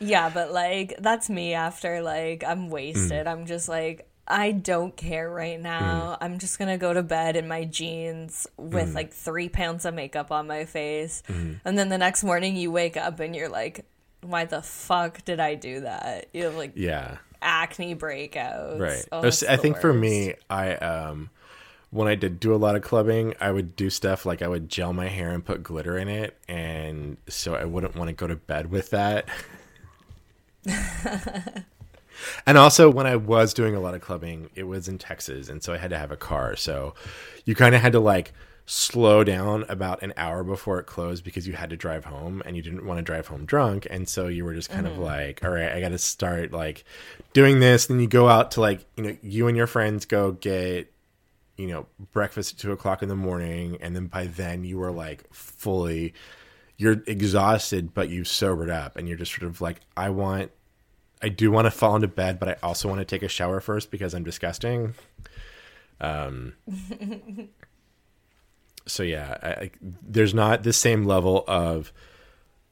Yeah, but like, that's me after like, I'm wasted. Mm. I'm just like, I don't care right now. Mm. I'm just going to go to bed in my jeans with mm. like three pounds of makeup on my face. Mm. And then the next morning you wake up and you're like, why the fuck did I do that? You're like, yeah. acne breakouts. Right. Oh, I think worst. For me, I um when I did do a lot of clubbing, I would do stuff like I would gel my hair and put glitter in it, and so I wouldn't want to go to bed with that. And also, when I was doing a lot of clubbing, it was in Texas, and so I had to have a car. So you kind of had to like slow down about an hour before it closed because you had to drive home and you didn't want to drive home drunk. And so you were just kind mm-hmm. of like, all right, I got to start like doing this. Then you go out to like, you know, you and your friends go get, you know, breakfast at two o'clock in the morning. And then by then you were like fully, you're exhausted, but you've sobered up and you're just sort of like, I want, I do want to fall into bed, but I also want to take a shower first because I'm disgusting. Um, so yeah, I, I, there's not the same level of,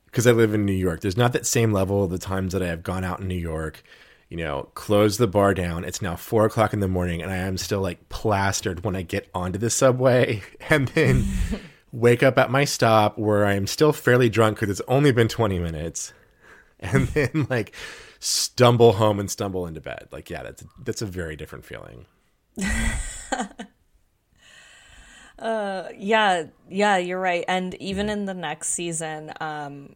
because I live in New York, there's not that same level of the times that I have gone out in New York, you know, closed the bar down. It's now four o'clock in the morning and I am still like plastered when I get onto the subway and then wake up at my stop where I am still fairly drunk because it's only been twenty minutes and then like stumble home and stumble into bed. Like, yeah, that's, that's a very different feeling. Uh, yeah, yeah, you're right. And even in the next season, um,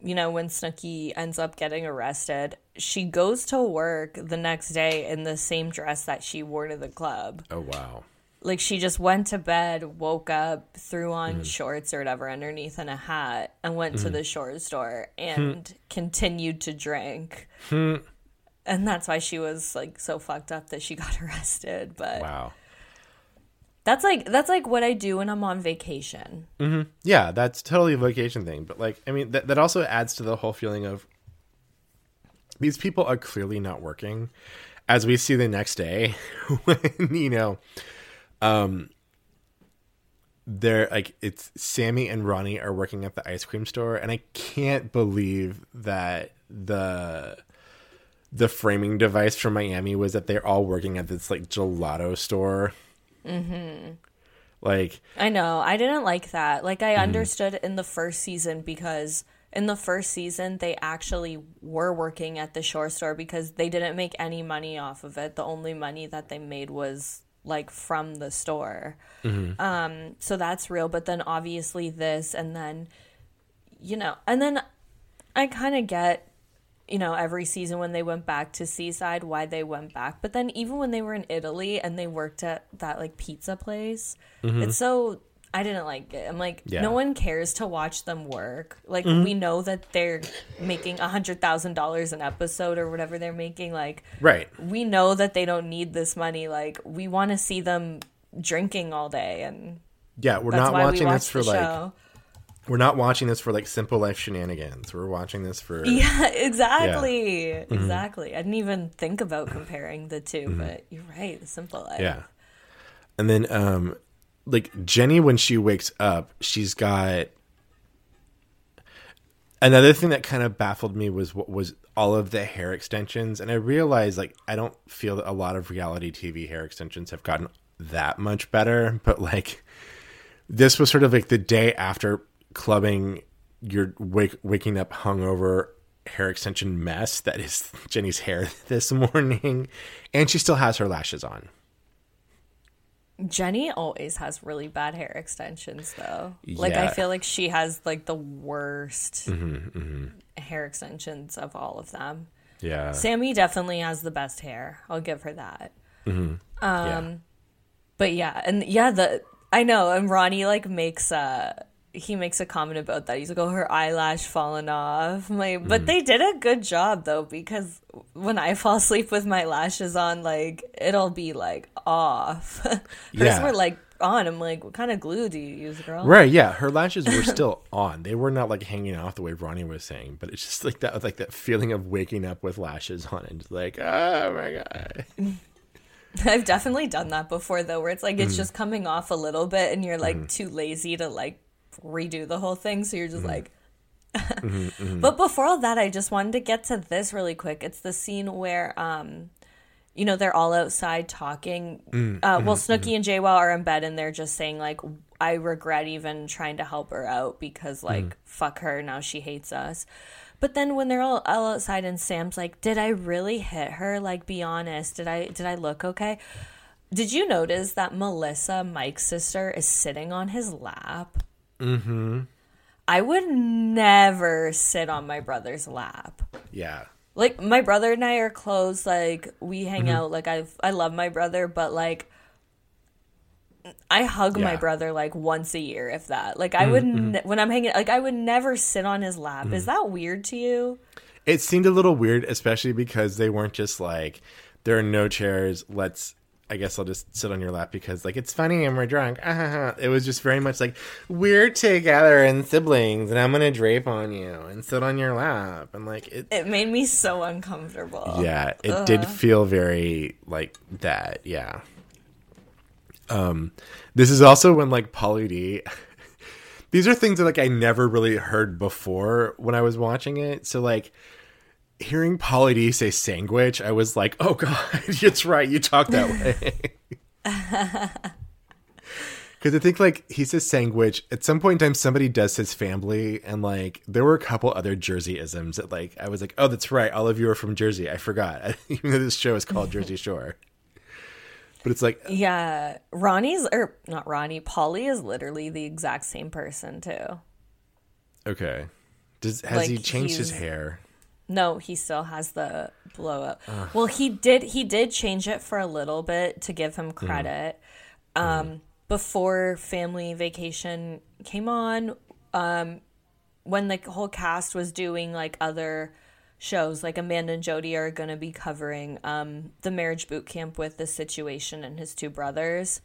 you know, when Snooki ends up getting arrested, she goes to work the next day in the same dress that she wore to the club. Oh, wow. Like, she just went to bed, woke up, threw on mm. shorts or whatever underneath and a hat, and went mm. to the shore store and mm. continued to drink. Mm. And that's why she was, like, so fucked up that she got arrested. But wow. That's like that's like what I do when I'm on vacation. Mm-hmm. Yeah, that's totally a vacation thing. But like, I mean, that that also adds to the whole feeling of these people are clearly not working, as we see the next day when you know, um, they're like it's Sammy and Ronnie are working at the ice cream store, and I can't believe that the. the framing device from Miami was that they're all working at this like gelato store. Mm-hmm. Like, I know. I didn't like that. Like, I mm-hmm. understood in the first season because in the first season they actually were working at the shore store because they didn't make any money off of it. The only money that they made was like from the store. Mm-hmm. Um, so that's real. But then obviously this, and then, you know, and then I kind of get, you know, every season when they went back to Seaside, why they went back. But then even when they were in Italy and they worked at that, like, pizza place, mm-hmm. it's so – I didn't like it. I'm like, yeah. no one cares to watch them work. Like, mm-hmm. we know that they're making one hundred thousand dollars an episode or whatever they're making. Like, right. we know that they don't need this money. Like, we want to see them drinking all day. And yeah, we're not watching we this for, like show. – We're not watching this for, like, Simple Life shenanigans. We're watching this for... Yeah, exactly. Yeah. Mm-hmm. Exactly. I didn't even think about comparing the two, mm-hmm. but you're right, the Simple Life. Yeah. And then, um, like, Jenny, when she wakes up, she's got... Another thing that kind of baffled me was was all of the hair extensions. And I realized, like, I don't feel that a lot of reality T V hair extensions have gotten that much better. But, like, this was sort of, like, the day after... clubbing your wake waking up hungover hair extension mess that is Jenny's hair this morning, and she still has her lashes on. Jenny always has really bad hair extensions though. Yeah. Like I feel like she has like the worst mm-hmm, mm-hmm. hair extensions of all of them. Yeah. Sammy definitely has the best hair. I'll give her that. Mm-hmm. Um yeah. But yeah, and yeah, the I know, and Ronnie like makes a He makes a comment about that. He's like, oh, her eyelash fallen off. I'm like, but mm. they did a good job, though, because when I fall asleep with my lashes on, like, it'll be, like, off. Hers yeah. were, like, on. I'm like, what kind of glue do you use, girl? Right, yeah. Her lashes were still on. They were not, like, hanging off the way Ronnie was saying. But it's just, like, that like that feeling of waking up with lashes on and just like, oh, my God. I've definitely done that before, though, where it's, like, it's mm. just coming off a little bit and you're, like, mm. too lazy to, like, redo the whole thing, so you're just mm-hmm. like mm-hmm, mm-hmm. But before all that, I just wanted to get to this really quick. It's the scene where um you know they're all outside talking mm-hmm, uh well mm-hmm, Snooki mm-hmm. and JWoww are in bed and they're just saying like I regret even trying to help her out because like mm-hmm. fuck her, now she hates us. But then when they're all, all outside and Sam's like, did I really hit her? Like, be honest, did I did I look okay? Did you notice that Melissa, Mike's sister, is sitting on his lap? Mm-hmm. I would never sit on my brother's lap. Yeah. Like, my brother and I are close. Like, we hang mm-hmm. out. Like, I I love my brother, but, like, I hug yeah. my brother, like, once a year, if that. Like, I mm-hmm. would, ne- when I'm hanging, like, I would never sit on his lap. Mm-hmm. Is that weird to you? It seemed a little weird, especially because they weren't just, like, there are no chairs. Let's. I guess I'll just sit on your lap because, like, it's funny and we're drunk. Uh-huh. It was just very much like, we're together and siblings and I'm going to drape on you and sit on your lap. And, like, it... It made me so uncomfortable. Yeah, it Ugh. did feel very, like, that, yeah. Um, this is also when, like, Pauly D... These are things that, like, I never really heard before when I was watching it. So, like, hearing Pauly D say sandwich, I was like, oh, God, it's right. You talk that way. Because I think, like, he says sandwich. At some point in time, somebody does his family. And, like, there were a couple other Jersey-isms that, like, I was like, oh, that's right. All of you are from Jersey. I forgot. Even though this show is called Jersey Shore. But it's like... Yeah. Ronnie's... Or not Ronnie. Pauly is literally the exact same person, too. Okay. Does Has like he changed his hair? No, he still has the blow up. Ugh. Well, he did He did change it for a little bit to give him credit. Mm. Um, mm. Before Family Vacation came on, um, when the whole cast was doing, like, other... shows, like Amanda and Jody are going to be covering um, the marriage boot camp with The Situation and his two brothers.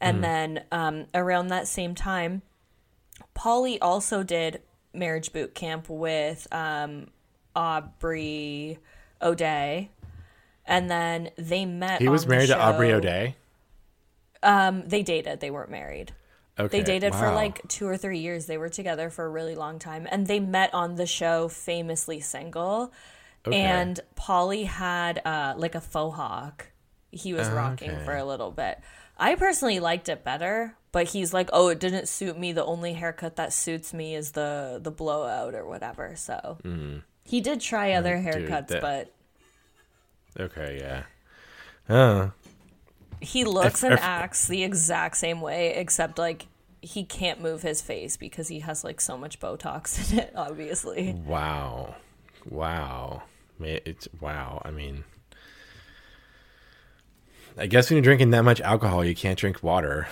And mm. then um, around that same time, Pauly also did marriage boot camp with um, Aubrey O'Day. And then they met. He was on married the show. To Aubrey O'Day? Um, they dated. They weren't married. Okay. They dated wow. for like two or three years. They were together for a really long time. And they met on the show Famously Single. Okay. And Pauly had uh, like a faux hawk he was oh, rocking okay. for a little bit. I personally liked it better. But he's like, oh, it didn't suit me. The only haircut that suits me is the, the blowout or whatever. So mm. he did try other oh, haircuts, dude, that... but. Okay, yeah. Oh. He looks and acts the exact same way, except, like, he can't move his face because he has, like, so much Botox in it, obviously. Wow. Wow. It's wow. I mean, I guess when you're drinking that much alcohol, you can't drink water.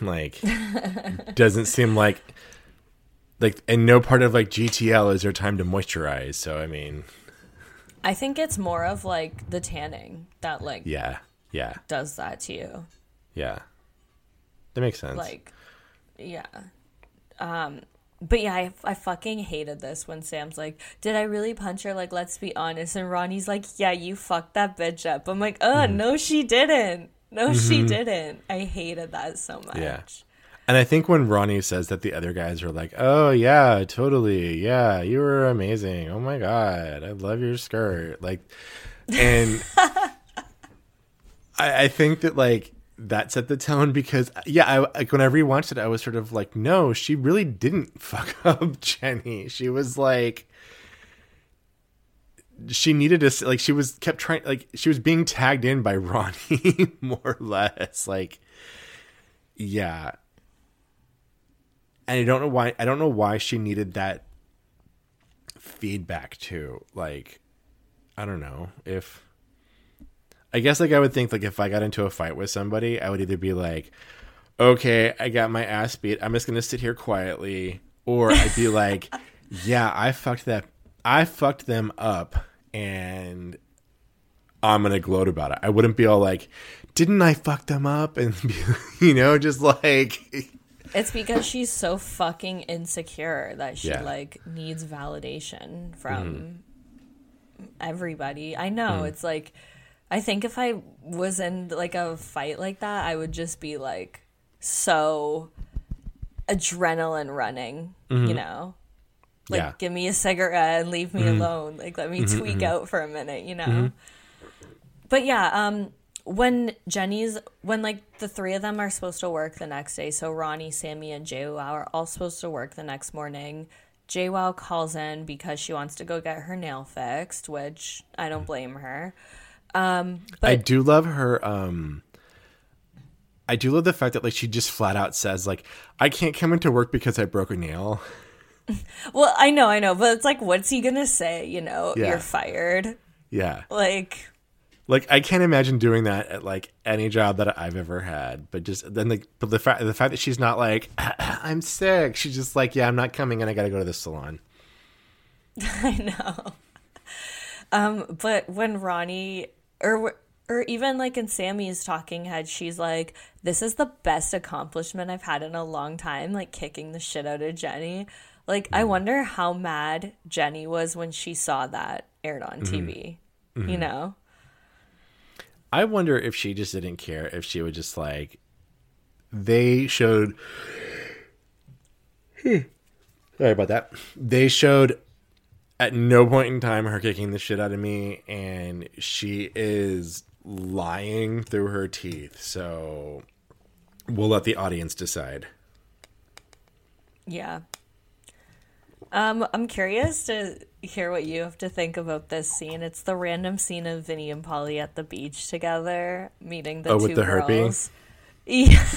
Like, it doesn't seem like, like, and no part of, like, G T L is your time to moisturize. So, I mean. I think it's more of, like, the tanning that, like. Yeah. Yeah. Does that to you. Yeah. That makes sense. Like, yeah. Um, but yeah, I, I fucking hated this when Sam's like, did I really punch her? Like, let's be honest. And Ronnie's like, yeah, you fucked that bitch up. I'm like, oh, mm. no, she didn't. No, mm-hmm. she didn't. I hated that so much. Yeah. And I think when Ronnie says that, the other guys are like, oh, yeah, totally. Yeah, you were amazing. Oh, my God. I love your skirt. Like, and... I think that, like, that set the tone because, yeah, I, like, when I rewatched it, I was sort of like, no, she really didn't fuck up Jenny. She was, like, she needed to, like, she was kept trying, like, she was being tagged in by Ronnie, more or less. Like, yeah. And I don't know why, I don't know why she needed that feedback, too. Like, I don't know if... I guess, like, I would think, like, if I got into a fight with somebody, I would either be like, okay, I got my ass beat. I'm just going to sit here quietly. Or I'd be like, yeah, I fucked that. I fucked them up and I'm going to gloat about it. I wouldn't be all like, didn't I fuck them up? And, be, you know, just like. It's because she's so fucking insecure that she, yeah. like, needs validation from mm. everybody. I know. Mm. It's like. I think if I was in, like, a fight like that, I would just be, like, so adrenaline running, mm-hmm. you know? Like, yeah. give me a cigarette and leave me mm-hmm. alone. Like, let me mm-hmm, tweak mm-hmm. out for a minute, you know? Mm-hmm. But, yeah, um, when Jenny's, when, like, the three of them are supposed to work the next day, so Ronnie, Sammy, and JWoww are all supposed to work the next morning, JWoww calls in because she wants to go get her nail fixed, which I don't blame her. Um, but I do love her. Um, I do love the fact that, like, she just flat out says, like, I can't come into work because I broke a nail. Well, I know, I know. But it's like, what's he going to say? You know, yeah. you're fired. Yeah. Like, like, I can't imagine doing that at, like, any job that I've ever had. But just then, like, but the fact, the fact that she's not like, I'm sick. She's just like, yeah, I'm not coming and I got to go to the salon. I know. Um, but when Ronnie... Or or even, like, in Sammy's talking head, she's like, this is the best accomplishment I've had in a long time, like, kicking the shit out of Jenny. Like, mm-hmm. I wonder how mad Jenny was when she saw that aired on mm-hmm. T V, mm-hmm. you know? I wonder if she just didn't care, if she would just, like, they showed... Sorry about that. They showed at no point in time her kicking the shit out of me, and she is lying through her teeth. So we'll let the audience decide. Yeah. Um, I'm curious to hear what you have to think about this scene. It's the random scene of Vinny and Pauly at the beach together, meeting the oh, two with the girls. Herpes? Yeah.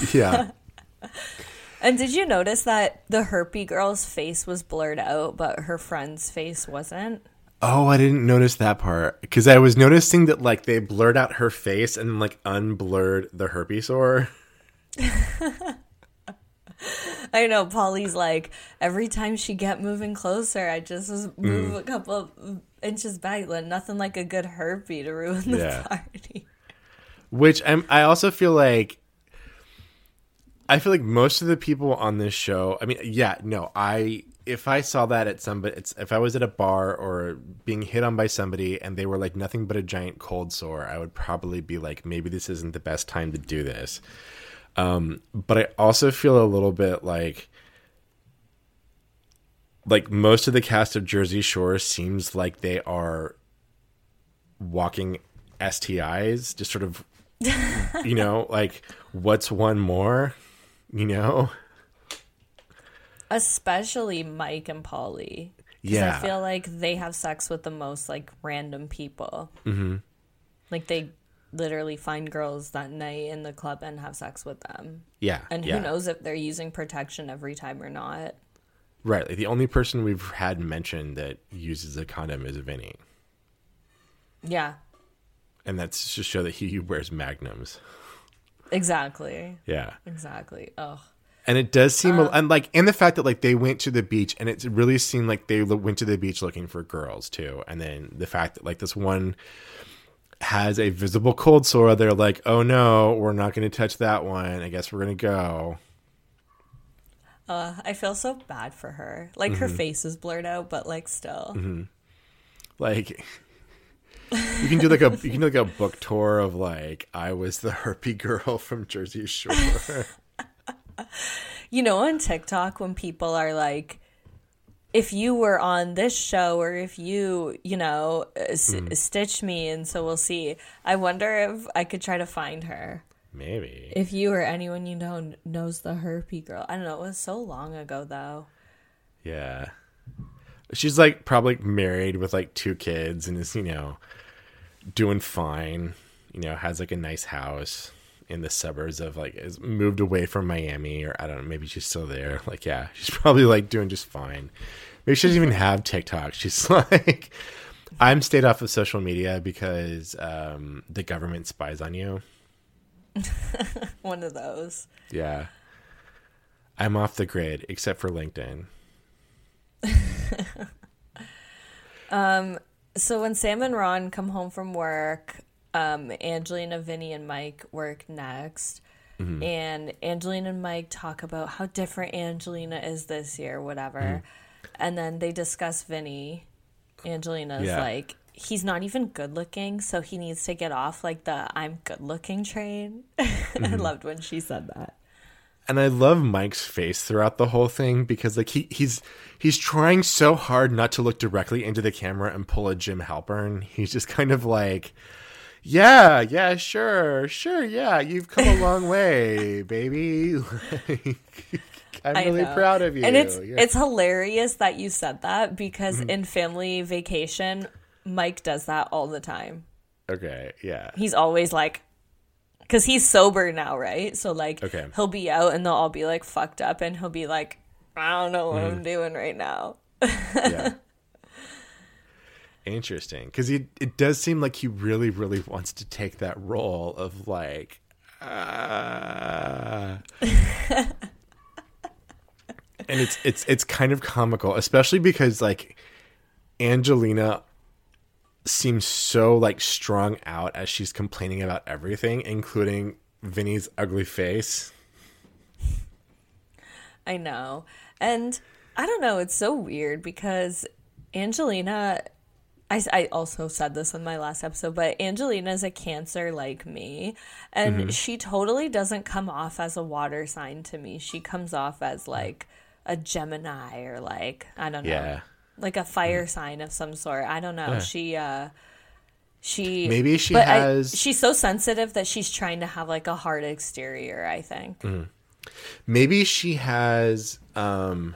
Yeah. And did you notice that the herpy girl's face was blurred out, but her friend's face wasn't? Oh, I didn't notice that part. Because I was noticing that, like, they blurred out her face and, like, unblurred the herpy sore. I know, Pauly's like, every time she get moving closer, I just move mm. a couple of inches back. Like, nothing like a good herpy to ruin the yeah. party. Which I'm, I also feel like, I feel like most of the people on this show, I mean, yeah, no, I, if I saw that at somebody, it's, if I was at a bar or being hit on by somebody and they were like nothing but a giant cold sore, I would probably be like, maybe this isn't the best time to do this. Um, but I also feel a little bit like, like most of the cast of Jersey Shore seems like they are walking S T Is, just sort of, you know, like what's one more? You know, especially Mike and Pauly. Yeah, I feel like they have sex with the most like random people. Mm-hmm. Like they literally find girls that night in the club and have sex with them. Yeah, and yeah. who knows if they're using protection every time or not? Right. Like the only person we've had mentioned that uses a condom is Vinny. Yeah, and that's just to show that he wears magnums. Exactly. Yeah. Exactly. Oh. And it does seem, um, and like, and the fact that like they went to the beach, and it really seemed like they went to the beach looking for girls too. And then the fact that like this one has a visible cold sore, they're like, oh no, we're not going to touch that one. I guess we're going to go. Uh, I feel so bad for her. Like mm-hmm. her face is blurred out, but like still, mm-hmm. like. You can do like a you can do like a book tour of like I was the herpy girl from Jersey Shore. You know, on TikTok when people are like, if you were on this show or if you you know s- mm. stitch me, and so we'll see. I wonder if I could try to find her. Maybe if you or anyone you know knows the herpy girl. I don't know. It was so long ago though. Yeah. She's like probably married with like two kids and is, you know, doing fine, you know, has like a nice house in the suburbs of like is moved away from Miami, or I don't know, maybe she's still there. Like, yeah, she's probably like doing just fine. Maybe she doesn't even have TikTok. She's like, I'm stayed off of social media because um, the government spies on you. One of those. Yeah. I'm off the grid except for LinkedIn. um so when Sam and Ron come home from work, um Angelina, Vinny, and Mike work next. Mm-hmm. And Angelina and Mike talk about how different Angelina is this year, whatever. Mm-hmm. And then they discuss Vinny. Angelina's yeah. like, he's not even good looking, so he needs to get off like the I'm good looking train. Mm-hmm. I loved when she said that. And I love Mike's face throughout the whole thing because like he he's he's trying so hard not to look directly into the camera and pull a Jim Halpern. He's just kind of like, yeah, yeah, sure, sure, yeah, you've come a long way, baby. Like, I'm I really know. proud of you. And it's yeah. it's hilarious that you said that because mm-hmm. in Family Vacation, Mike does that all the time. Okay, yeah. He's always like, because he's sober now, right? So, like, okay. he'll be out and they'll all be, like, fucked up. And he'll be like, I don't know what mm. I'm doing right now. Yeah. Interesting. Because it does seem like he really, really wants to take that role of, like, uh... and it's it's it's kind of comical. Especially because, like, Angelina seems so like strung out as she's complaining about everything, including Vinny's ugly face. I know. And I don't know, it's so weird because Angelina I, I also said this in my last episode, but Angelina's a Cancer like me, and mm-hmm. she totally doesn't come off as a water sign to me. She comes off as like a Gemini or like, I don't know, yeah. like a fire mm-hmm. sign of some sort. I don't know. Yeah. She, uh, she, maybe she but has, I, she's so sensitive that she's trying to have like a hard exterior, I think. Mm-hmm. Maybe she has, um,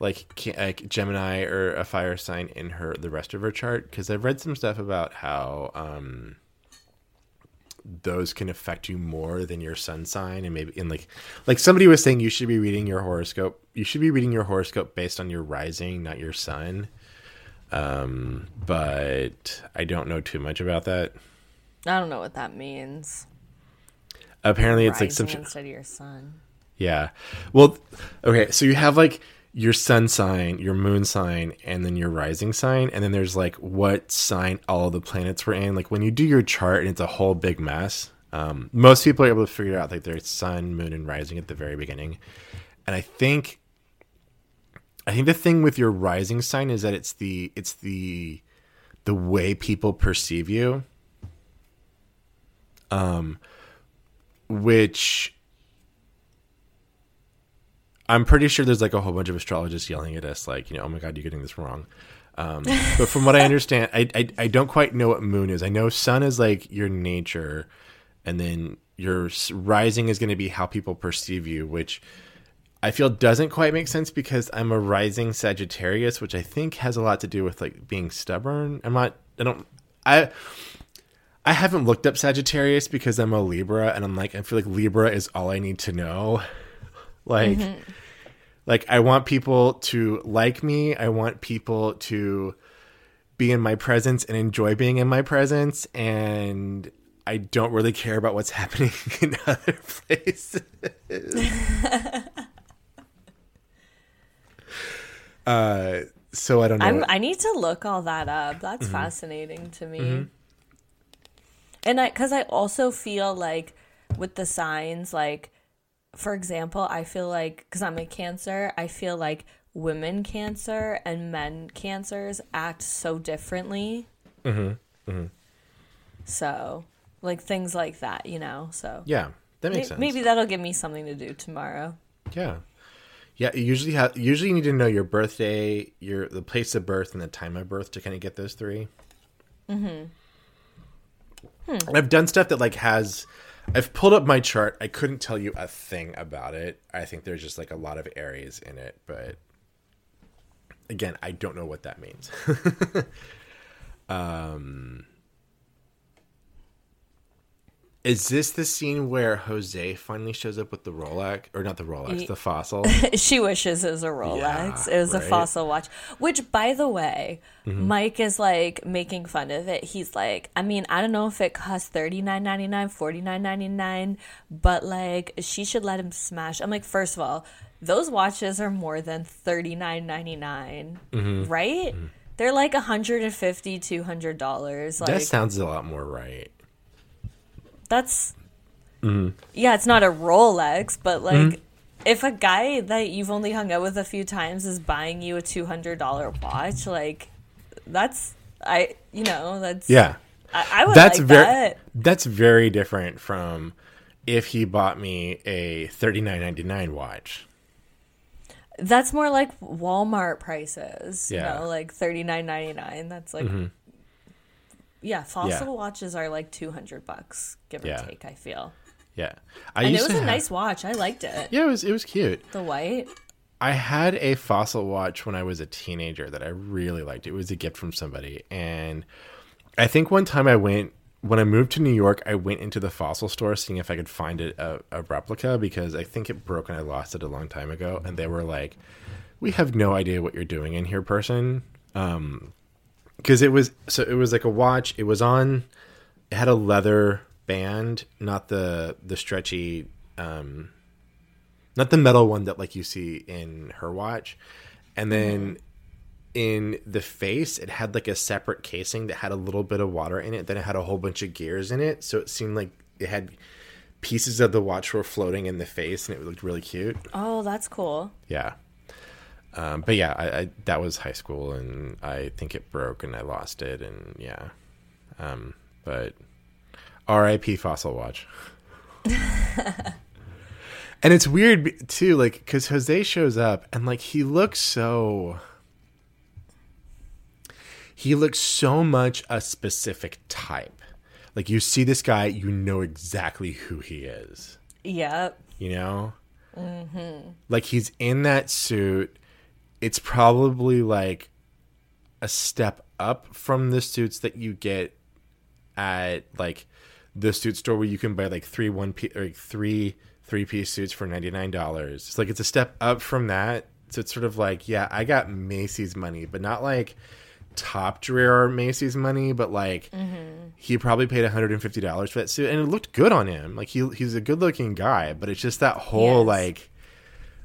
Like, like Gemini or a fire sign in her the rest of her chart, because I've read some stuff about how um, those can affect you more than your sun sign, and maybe in like like somebody was saying you should be reading your horoscope. You should be reading your horoscope based on your rising, not your sun. Um, but I don't know too much about that. I don't know what that means. Apparently, it's rising like some instead of your sun. Yeah. Well, okay. So you have like. Your sun sign, your moon sign, and then your rising sign. And then there's like what sign all the planets were in. Like when you do your chart and it's a whole big mess, um, most people are able to figure out like their sun, moon, and rising at the very beginning. And I think, I think the thing with your rising sign is that it's the, it's the, the way people perceive you. Um, which. I'm pretty sure there's like a whole bunch of astrologists yelling at us like, you know, oh my God, you're getting this wrong. Um, but from what I understand, I, I I don't quite know what moon is. I know sun is like your nature, and then your rising is going to be how people perceive you, which I feel doesn't quite make sense because I'm a rising Sagittarius, which I think has a lot to do with like being stubborn. I'm not, I don't, I... I haven't looked up Sagittarius because I'm a Libra, and I'm like, I feel like Libra is all I need to know. Like, mm-hmm. like I want people to like me. I want people to be in my presence and enjoy being in my presence. And I don't really care about what's happening in other places. uh, so I don't know. I'm, what... I need to look all that up. That's mm-hmm. fascinating to me. Mm-hmm. And I, 'cause I also feel like with the signs, like, for example, I feel like, because I'm a Cancer, I feel like women Cancer and men Cancers act so differently. Mm-hmm. Mm-hmm. So, like, things like that, you know? So yeah, that makes may- sense. Maybe that'll give me something to do tomorrow. Yeah. Yeah, you usually, have, usually you need to know your birthday, your the place of birth, and the time of birth to kind of get those three. Mm-hmm. Hmm. I've done stuff that, like, has... I've pulled up my chart. I couldn't tell you a thing about it. I think there's just like a lot of Aries in it, but again, I don't know what that means. um, is this the scene where Jose finally shows up with the Rolex, or not the Rolex, the Fossil? She wishes it was a Rolex. Yeah, it was right? a Fossil watch, which, by the way, mm-hmm. Mike is like making fun of it. He's like, I mean, I don't know if it costs thirty-nine ninety-nine, forty-nine ninety-nine, but like she should let him smash. I'm like, first of all, those watches are more than thirty-nine ninety-nine, mm-hmm. right? Mm-hmm. They're like one hundred fifty dollars, two hundred dollars. Like, that sounds a lot more right. That's, mm. yeah, it's not a Rolex, but, like, mm. if a guy that you've only hung out with a few times is buying you a two hundred dollars watch, like, that's, I, you know, that's, yeah, I, I would that's like very, that. That's very different from if he bought me a thirty-nine ninety-nine watch. That's more like Walmart prices, yeah. you know, like thirty-nine ninety-nine. That's, like... Mm-hmm. Yeah, Fossil yeah. watches are like two hundred bucks, give yeah. or take. I feel. Yeah, I and used it was to a have... nice watch. I liked it. Yeah, it was. It was cute. The white. I had a Fossil watch when I was a teenager that I really liked. It was a gift from somebody, and I think one time I went when I moved to New York. I went into the Fossil store seeing if I could find it a, a replica because I think it broke and I lost it a long time ago. And they were like, "We have no idea what you're doing in here, person." Um, Because it was so it was like a watch. It was on. It had a leather band, not the the stretchy, um, not the metal one that like you see in her watch. And then in the face, it had like a separate casing that had a little bit of water in it. Then it had a whole bunch of gears in it, so it seemed like it had pieces of the watch were floating in the face, and it looked really cute. Oh, that's cool. Yeah. Um, but yeah, I, I, that was high school, and I think it broke, and I lost it, and yeah. Um, but R I P Fossil Watch. And it's weird too, like, because Jose shows up, and like he looks so, he looks so much a specific type. Like, you see this guy, you know exactly who he is. Yep. You know, mm-hmm. Like, he's in that suit. It's probably like a step up from the suits that you get at like the suit store, where you can buy like three one piece or like three three piece suits for ninety-nine dollars. It's like, it's a step up from that. So it's sort of like, yeah, I got Macy's money, but not like top drawer Macy's money, but like, mm-hmm. He probably paid one hundred fifty dollars for that suit, and it looked good on him. Like, he he's a good looking guy, but it's just that whole, yes. like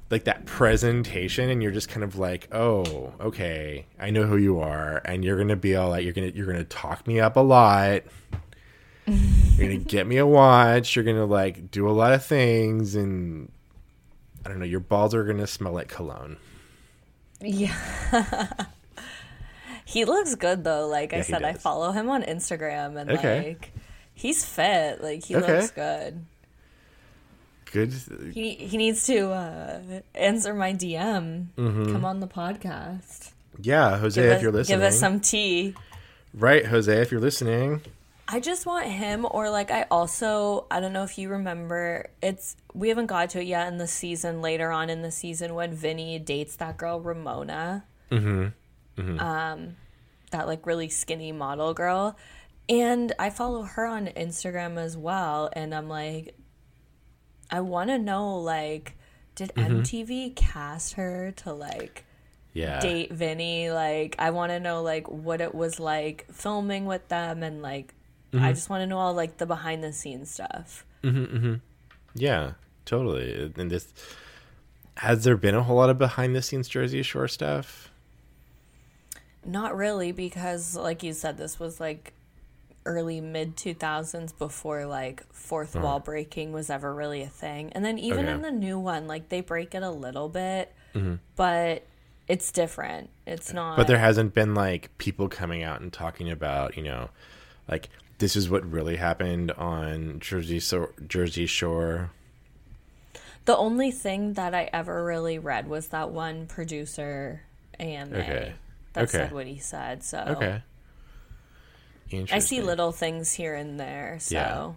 like that presentation, and you're just kind of like, oh, okay, I know who you are, and you're gonna be all like, you're gonna you're gonna talk me up a lot. You're gonna get me a watch. You're gonna like do a lot of things, and I don't know. Your balls are gonna smell like cologne. Yeah. He looks good though. Like yeah, I said, I follow him on Instagram, and okay. like he's fit. Like he okay. looks good. Good. He he needs to uh, answer my D M. Mm-hmm. Come on the podcast. Yeah, Jose, give if us, you're listening, give us some tea. Right, Jose, if you're listening. I just want him, or like I also I don't know if you remember, it's we haven't got to it yet in the season, later on in the season, when Vinny dates that girl Ramona, mm-hmm. Mm-hmm. um, that like really skinny model girl, and I follow her on Instagram as well, and I'm like, I want to know, like, did mm-hmm. M T V cast her to like. Yeah. Date Vinny, like I want to know like what it was like filming with them, and like mm-hmm. I just want to know all like the behind the scenes stuff. Mm-hmm, mm-hmm. Yeah, totally. And this, has there been a whole lot of behind the scenes Jersey Shore stuff? Not really, because like you said, this was like early mid two thousands, before like fourth oh. wall breaking was ever really a thing. And then even okay. in the new one, like they break it a little bit, mm-hmm. but it's different. It's not. But there hasn't been like people coming out and talking about, you know, like this is what really happened on Jersey so- Jersey Shore. The only thing that I ever really read was that one producer A M A okay. that okay. said what he said. So okay. Interesting. I see little things here and there. So yeah.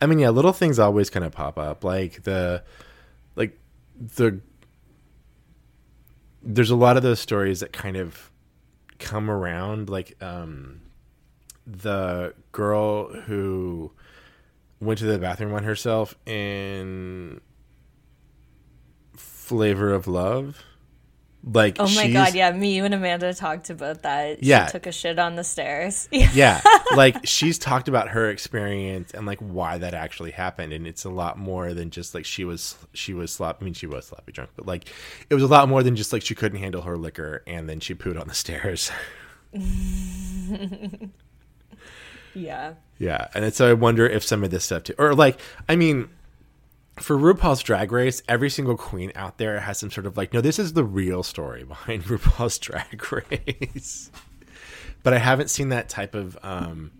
I mean, yeah, little things always kind of pop up. Like the like the. There's a lot of those stories that kind of come around, like um, the girl who went to the bathroom on herself in Flavor of Love. Like, oh my god, yeah, me, you, and Amanda talked about that. Yeah. She took a shit on the stairs. Yeah, like she's talked about her experience and like why that actually happened, and it's a lot more than just like she was she was sloppy. I mean, she was sloppy drunk, but like it was a lot more than just like she couldn't handle her liquor and then she pooed on the stairs. Yeah. Yeah, and so I wonder if some of this stuff too, or like, I mean. For RuPaul's Drag Race, every single queen out there has some sort of like, no, this is the real story behind RuPaul's Drag Race. But I haven't seen that type of um,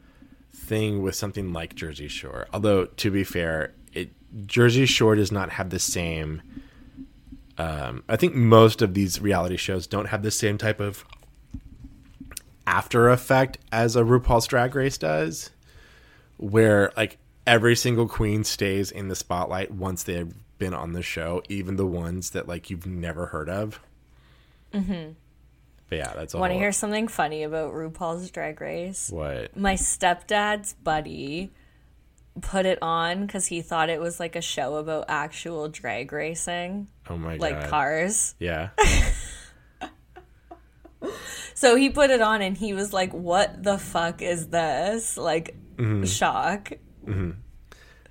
thing with something like Jersey Shore. Although, to be fair, it, Jersey Shore does not have the same. Um, I think most of these reality shows don't have the same type of after effect as a RuPaul's Drag Race does, where like. Every single queen stays in the spotlight once they've been on the show, even the ones that like you've never heard of. Mm-hmm. But yeah, that's all. Want to hear something funny about RuPaul's Drag Race? What? My stepdad's buddy put it on because he thought it was like a show about actual drag racing. Oh my like god! Like cars. Yeah. So he put it on and he was like, "What the fuck is this?" Like, mm-hmm. shock. Mm-hmm.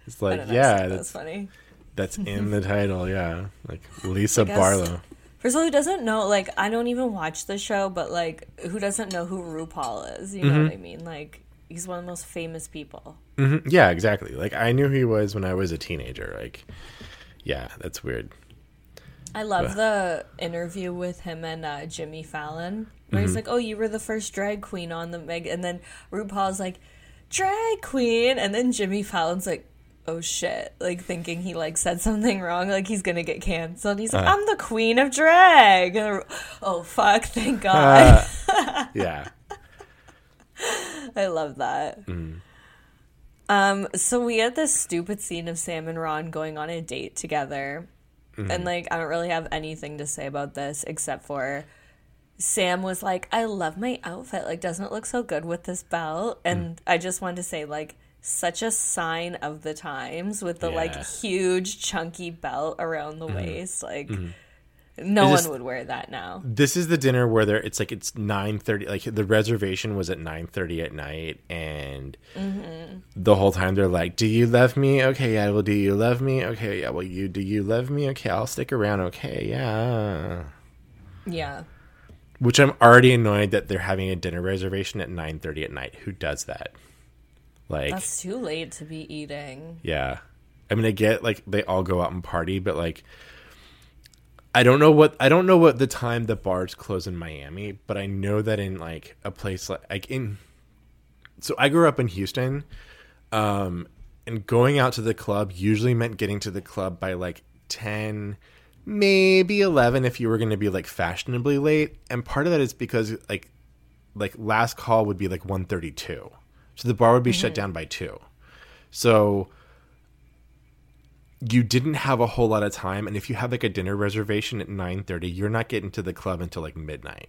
It's like, yeah, that's, that's funny. That's in the title, yeah. Like Lisa guess, Barlow. First of all, who doesn't know? Like, I don't even watch the show, but like, who doesn't know who RuPaul is? You mm-hmm. know what I mean? Like, he's one of the most famous people. Mm-hmm. Yeah, exactly. Like, I knew who he was when I was a teenager. Like, yeah, that's weird. I love the interview with him and uh, Jimmy Fallon, where mm-hmm. he's like, oh, you were the first drag queen on the Meg. And then RuPaul's like, drag queen. And then Jimmy Fallon's like, oh, shit. Like, thinking he, like, said something wrong. Like, he's going to get canceled. He's like, uh, I'm the queen of drag. And oh, fuck. Thank God. Uh, yeah. I love that. Mm. Um, so we had this stupid scene of Sam and Ron going on a date together. Mm-hmm. And, like, I don't really have anything to say about this except for Sam was like, I love my outfit. Like, doesn't it look so good with this belt? And mm. I just wanted to say, like, such a sign of the times with the, yeah. like, huge, chunky belt around the mm-hmm. waist. Like, mm-hmm. no just, one would wear that now. This is the dinner where there, it's, like, it's nine thirty. Like, the reservation was at nine thirty at night. And mm-hmm. the whole time they're like, do you love me? Okay, yeah, well, do you love me? Okay, yeah, well, you do you love me? Okay, I'll stick around. Okay, yeah. Yeah. Which I'm already annoyed that they're having a dinner reservation at nine thirty at night. Who does that? Like, that's too late to be eating. Yeah. I mean, I get, like, they all go out and party, but, like, I don't know what I don't know what the time the bars close in Miami, but I know that in, like, a place like, like in so I grew up in Houston, um, and going out to the club usually meant getting to the club by, like, ten, maybe eleven if you were going to be, like, fashionably late. And part of that is because, like, like last call would be, like, one thirty-two, so the bar would be mm-hmm. shut down by two, so you didn't have a whole lot of time. And if you have, like, a dinner reservation at nine thirty, you're not getting to the club until, like, midnight.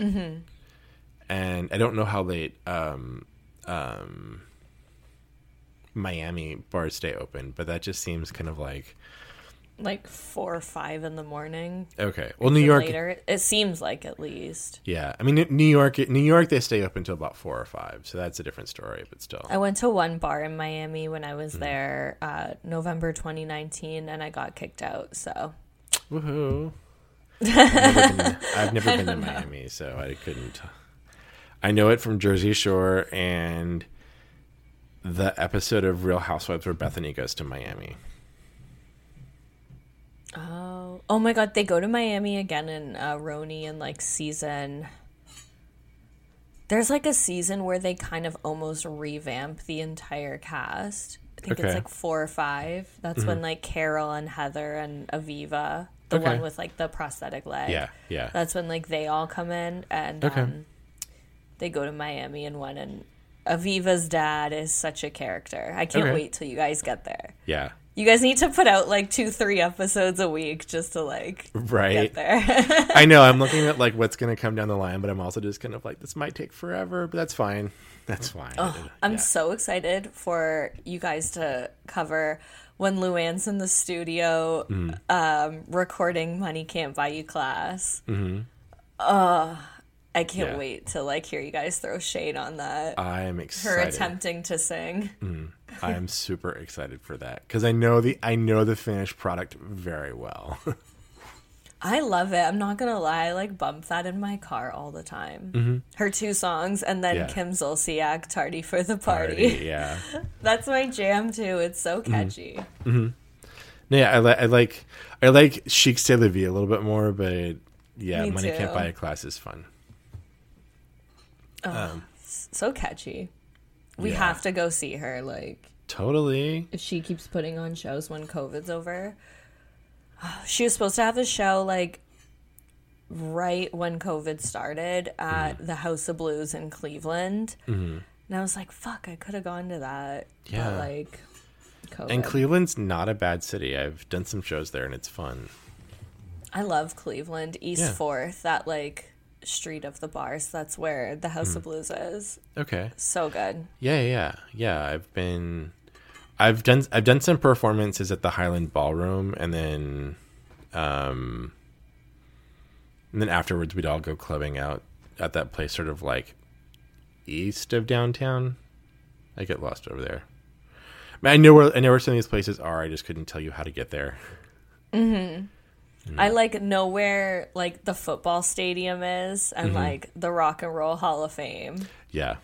Mm-hmm. And I don't know how late um, um, Miami bars stay open, but that just seems kind of like... like four or five in the morning. Okay. Well, New York later. It seems like, at least. Yeah. I mean, New York, New York, they stay up until about four or five. So that's a different story, but still. I went to one bar in Miami when I was mm. there, uh, November twenty nineteen, and I got kicked out. So. Woohoo. I've never been, I've never been to know. Miami, so I couldn't. I know it from Jersey Shore and the episode of Real Housewives where Bethany goes to Miami. Oh, oh my God! They go to Miami again in uh, Roni and, like, season. There's, like, a season where they kind of almost revamp the entire cast. I think okay. it's like four or five. That's mm-hmm. when, like, Carol and Heather and Aviva, the okay. one with, like, the prosthetic leg. Yeah, yeah. That's when, like, they all come in and okay. um, they go to Miami in one. And Aviva's dad is such a character. I can't okay. wait till you guys get there. Yeah. You guys need to put out, like, two, three episodes a week just to, like, right. get there. I know. I'm looking at, like, what's going to come down the line, but I'm also just kind of like, this might take forever, but that's fine. That's fine. Oh, I'm yeah. so excited for you guys to cover when Luann's in the studio mm-hmm. um, recording Money Can't Buy You Class. Mm-hmm. Uh, I can't yeah. wait to, like, hear you guys throw shade on that. I'm excited. Her attempting to sing. Mm. I am super excited for that because I know the I know the finished product very well. I love it. I'm not gonna lie. I, like, bump that in my car all the time. Mm-hmm. Her two songs and then yeah. Kim Zolciak, "Tardy for the Party." Party yeah, that's my jam too. It's so catchy. Mm-hmm. Mm-hmm. No, yeah, I, li- I like I like Chic C'est La Vie a little bit more, but yeah, Me Money too. Can't Buy a Class is fun. Oh, um, so catchy. We yeah. have to go see her, like... Totally. If she keeps putting on shows when COVID's over. She was supposed to have a show, like, right when COVID started at mm. the House of Blues in Cleveland. Mm-hmm. And I was like, fuck, I could have gone to that. Yeah. But, like, COVID. And Cleveland's not a bad city. I've done some shows there, and it's fun. I love Cleveland. East yeah. fourth, that, like... street of the bars, that's where the House mm. of Blues is. Okay, so good. Yeah, yeah, yeah. I've been, I've done, I've done some performances at the Highland Ballroom, and then, um, and then afterwards we'd all go clubbing out at that place, sort of like east of downtown. I get lost over there. I mean, I know where I know where some of these places are. I just couldn't tell you how to get there. Mm-hmm. I, like, know where, like, the football stadium is and, mm-hmm. like, the Rock and Roll Hall of Fame. Yeah.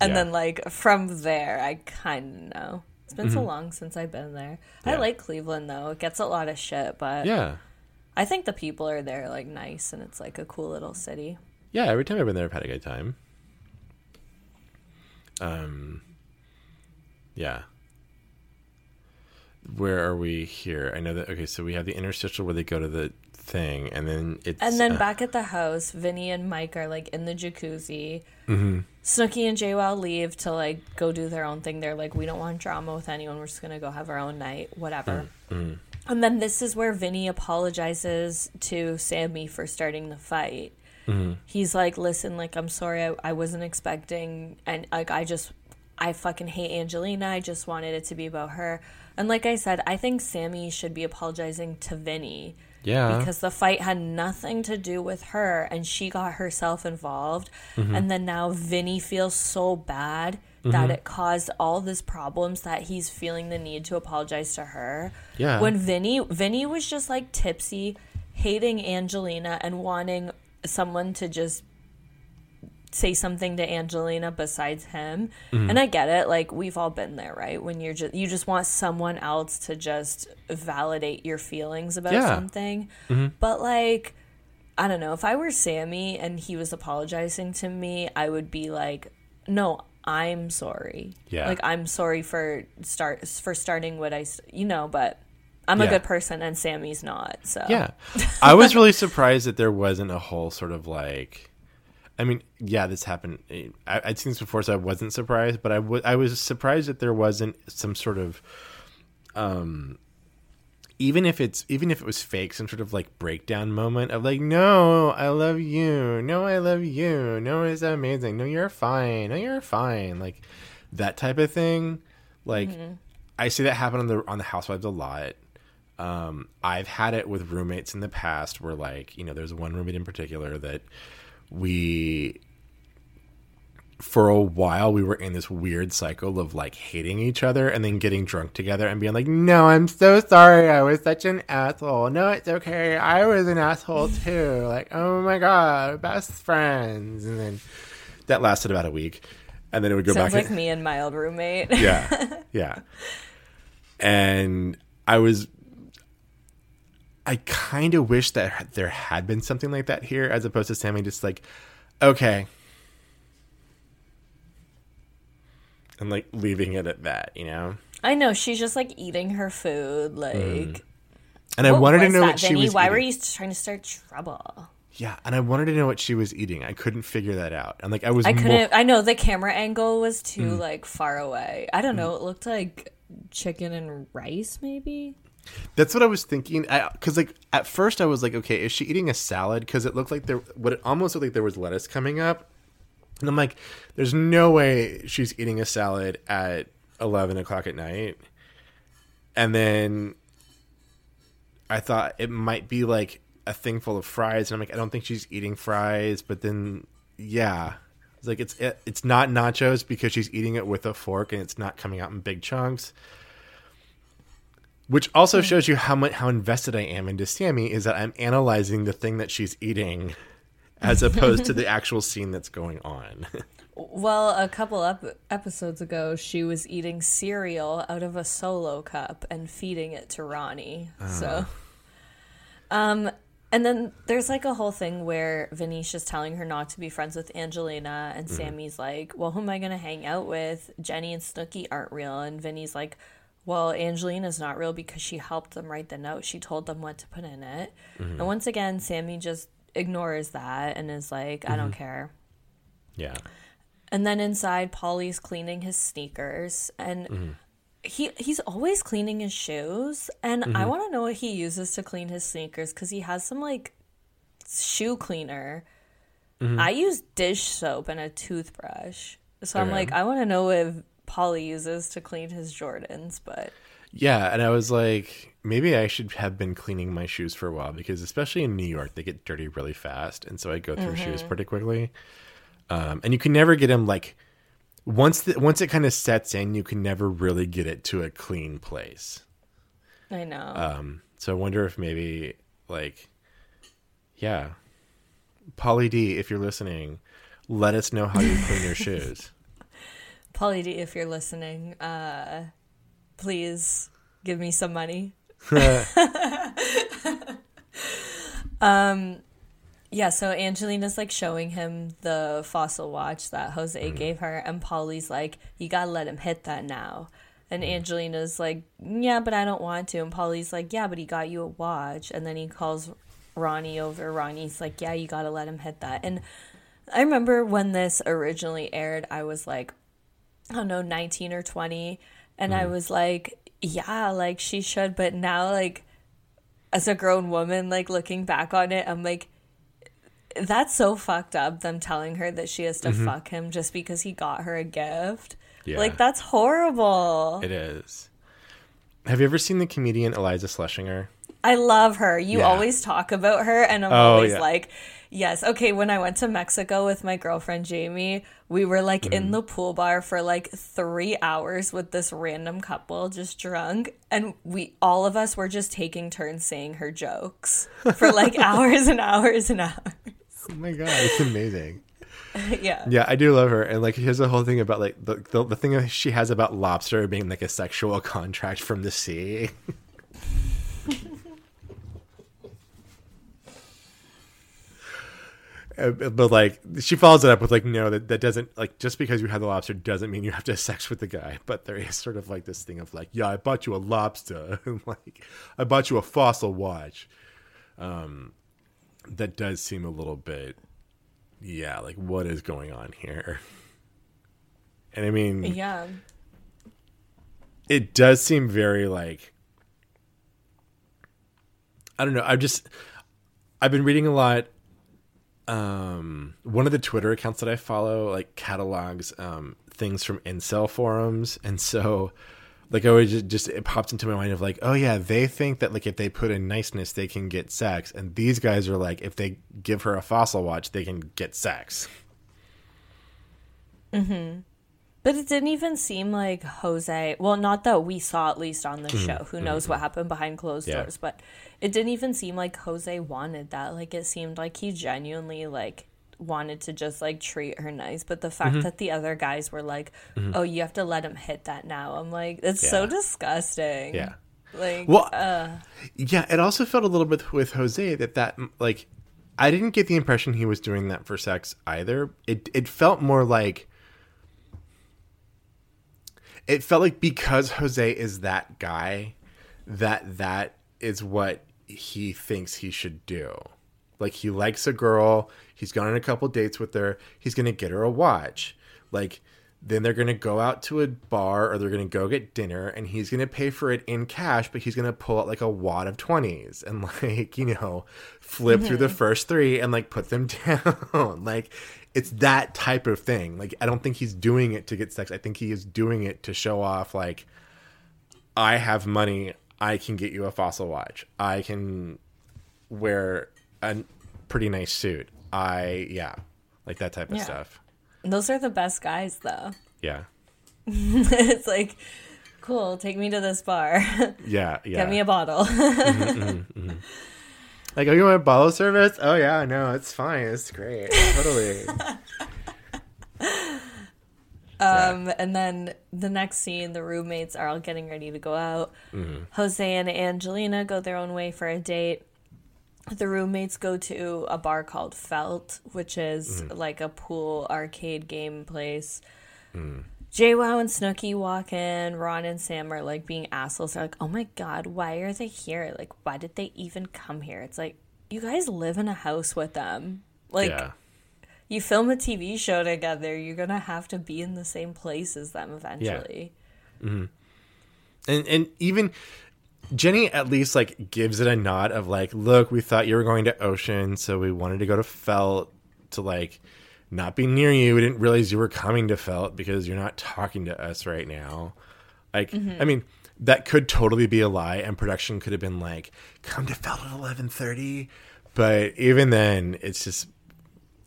And yeah. then, like, from there, I kind of know. It's been mm-hmm. so long since I've been there. Yeah. I like Cleveland, though. It gets a lot of shit, but yeah. I think the people are there, like, nice, and it's, like, a cool little city. Yeah, every time I've been there, I've had a good time. Um, yeah. Where are we here? I know that, okay, so we have the interstitial where they go to the thing, and then it's... And then uh, back at the house, Vinny and Mike are, like, in the jacuzzi. Mm-hmm. Snooki and JWoww leave to, like, go do their own thing. They're like, we don't want drama with anyone. We're just going to go have our own night, whatever. Mm-hmm. And then this is where Vinny apologizes to Sammy for starting the fight. Mm-hmm. He's like, listen, like, I'm sorry, I, I wasn't expecting, and, like, I just, I fucking hate Angelina. I just wanted it to be about her. And like I said, I think Sammy should be apologizing to Vinny. Yeah. Because the fight had nothing to do with her, and she got herself involved. Mm-hmm. And then now Vinny feels so bad that it caused all these problems that he's feeling the need to apologize to her. Yeah. When Vinny, Vinny was just, like, tipsy, hating Angelina and wanting someone to just say something to Angelina besides him. Mm-hmm. And I get it. Like, we've all been there, right? When you're just, you just want someone else to just validate your feelings about yeah. something. Mm-hmm. But, like, I don't know. If I were Sammy and he was apologizing to me, I would be like, no, I'm sorry. Yeah. Like, I'm sorry for start for starting what I, you know, but I'm yeah. a good person and Sammy's not. So yeah, I was really surprised that there wasn't a whole sort of, like, I mean, yeah, this happened. I, I'd seen this before, so I wasn't surprised, but I, w- I was surprised that there wasn't some sort of, um, even if it's, even if it was fake, some sort of, like, breakdown moment of, like, no, I love you. No, I love you. No, it's amazing. No, you're fine. No, you're fine. Like, that type of thing. Like, mm-hmm. I see that happen on the, on the Housewives a lot. Um, I've had it with roommates in the past where, like, you know, there's one roommate in particular that we, for a while, we were in this weird cycle of, like, hating each other and then getting drunk together and being like, no, I'm so sorry. I was such an asshole. No, it's okay. I was an asshole too. Like, oh my God, best friends. And then that lasted about a week. And then it would go Sounds back. Sounds like and, me and my old roommate. Yeah. Yeah. And I was, I kind of wish that there had been something like that here, as opposed to Sammy just like, okay, and, like, leaving it at that, you know? I know. She's just, like, eating her food, like... Mm. And I wanted to know that, what Vinny? she was Why eating. Why were you trying to start trouble? Yeah, and I wanted to know what she was eating. I couldn't figure that out. And, like, I was I couldn't... More... I know, the camera angle was too, mm. like, far away. I don't mm. know. It looked like chicken and rice, maybe? That's what I was thinking. Because, like, at first I was like, okay, is she eating a salad? Because it looked like there... What it almost looked like there was lettuce coming up. And I'm like, there's no way she's eating a salad at eleven o'clock at night. And then I thought it might be, like, a thing full of fries. And I'm like, I don't think she's eating fries. But then, yeah. It's like, it's it, it's not nachos because she's eating it with a fork and it's not coming out in big chunks. Which also shows you how much how invested I am into Sammy, is that I'm analyzing the thing that she's eating as opposed to the actual scene that's going on. Well, a couple of episodes ago, she was eating cereal out of a Solo cup and feeding it to Ronnie. Uh. So, um, and then there's, like, a whole thing where Venetia's telling her not to be friends with Angelina, and mm-hmm. Sammy's like, well, who am I going to hang out with? Jenny and Snooki aren't real. And Vinny's like, well, Angelina's not real because she helped them write the note. She told them what to put in it. Mm-hmm. And once again, Sammy just ignores that and is like, mm-hmm. I don't care. Yeah. And then inside, Pauly's cleaning his sneakers, and mm-hmm. he he's always cleaning his shoes. And mm-hmm. I want to know what he uses to clean his sneakers, because he has some, like, shoe cleaner. Mm-hmm. I use dish soap and a toothbrush. So okay. I'm like, I want to know if Pauly uses to clean his Jordans, but... Yeah, and I was like, maybe I should have been cleaning my shoes for a while, because especially in New York, they get dirty really fast, and so I go through mm-hmm. shoes pretty quickly. Um, and you can never get them, like... Once the, once it kind of sets in, you can never really get it to a clean place. I know. Um, so I wonder if maybe, like... Yeah. Pauly D, if you're listening, let us know how you clean your shoes. Pauly D, if you're listening, uh, please give me some money. Um, yeah, so Angelina's, like, showing him the Fossil watch that Jose mm. gave her, and Pauly's like, you gotta let him hit that now. And mm. Angelina's like, yeah, but I don't want to. And Pauly's like, yeah, but he got you a watch. And then he calls Ronnie over. Ronnie's like, yeah, you gotta let him hit that. And I remember when this originally aired, I was like, I don't know, nineteen or twenty. And mm. I was like, yeah, like, she should. But now, like, as a grown woman, like, looking back on it, I'm like, that's so fucked up, them telling her that she has to mm-hmm. fuck him just because he got her a gift. Yeah. Like, that's horrible. It is. Have you ever seen the comedian Eliza Schlesinger? I love her. You yeah. always talk about her, and I'm oh, always yeah. like, yes. Okay, when I went to Mexico with my girlfriend Jamie, we were, like, mm. in the pool bar for, like, three hours with this random couple just drunk, and we all of us were just taking turns saying her jokes for, like, hours and hours and hours. Oh, my God. It's amazing. Yeah. Yeah, I do love her. And, like, here's the whole thing about, like, the, the, the thing she has about lobster being, like, a sexual contract from the sea. But, like, she follows it up with, like, no, that, that doesn't, like, just because you had the lobster doesn't mean you have to have sex with the guy. But there is sort of, like, this thing of, like, yeah, I bought you a lobster. And, like, I bought you a Fossil watch. Um, that does seem a little bit, yeah, like, what is going on here? And, I mean, yeah, it does seem very, like, I don't know. I've just, I've been reading a lot. Um, one of the Twitter accounts that I follow, like, catalogs um, things from incel forums. And so, like, I always just, just, it pops into my mind of, like, oh, yeah, they think that, like, if they put in niceness, they can get sex. And these guys are like, if they give her a Fossil watch, they can get sex. Mm-hmm. But it didn't even seem like Jose, well, not that we saw, at least on the mm-hmm. show. Who knows mm-hmm. what happened behind closed yeah. doors, but it didn't even seem like Jose wanted that. Like, it seemed like he genuinely, like, wanted to just, like, treat her nice. But the fact mm-hmm. that the other guys were like, mm-hmm. oh, you have to let him hit that now. I'm like, it's yeah. so disgusting. Yeah. Like, well, uh. yeah, it also felt a little bit with Jose that that, like, I didn't get the impression he was doing that for sex either. It It felt more like, it felt like because Jose is that guy, that that is what he thinks he should do. Like, he likes a girl. He's gone on a couple dates with her. He's going to get her a watch. Like, then they're going to go out to a bar, or they're going to go get dinner, and he's going to pay for it in cash, but he's going to pull out, like, a wad of twenties and, like, you know, flip mm-hmm. through the first three and, like, put them down. Like, it's that type of thing. Like, I don't think he's doing it to get sex. I think he is doing it to show off, like, I have money. I can get you a Fossil watch. I can wear a pretty nice suit. I, yeah, like, that type of yeah. stuff. Those are the best guys, though. Yeah. It's like, cool, take me to this bar. Yeah, yeah. Get me a bottle. mm-hmm, mm-hmm. Like, oh, you want a bottle service? Oh, yeah, no, it's fine. It's great. Totally. Um, yeah. And then the next scene, the roommates are all getting ready to go out. Mm-hmm. Jose and Angelina go their own way for a date. The roommates go to a bar called Felt, which is mm. like a pool arcade game place. Mm. JWoww and Snooki walk in. Ron and Sam are, like, being assholes. They're like, oh, my God, why are they here? Like, why did they even come here? It's like, you guys live in a house with them. Like, yeah. you film a T V show together. You're going to have to be in the same place as them eventually. Yeah. Mm-hmm. And and even Jenny at least, like, gives it a nod of, like, look, we thought you were going to Ocean, so we wanted to go to Felt to, like, not be near you. We didn't realize you were coming to Felt because you're not talking to us right now. Like, mm-hmm. I mean, that could totally be a lie, and production could have been like, come to Felt at eleven thirty. But even then, it's just,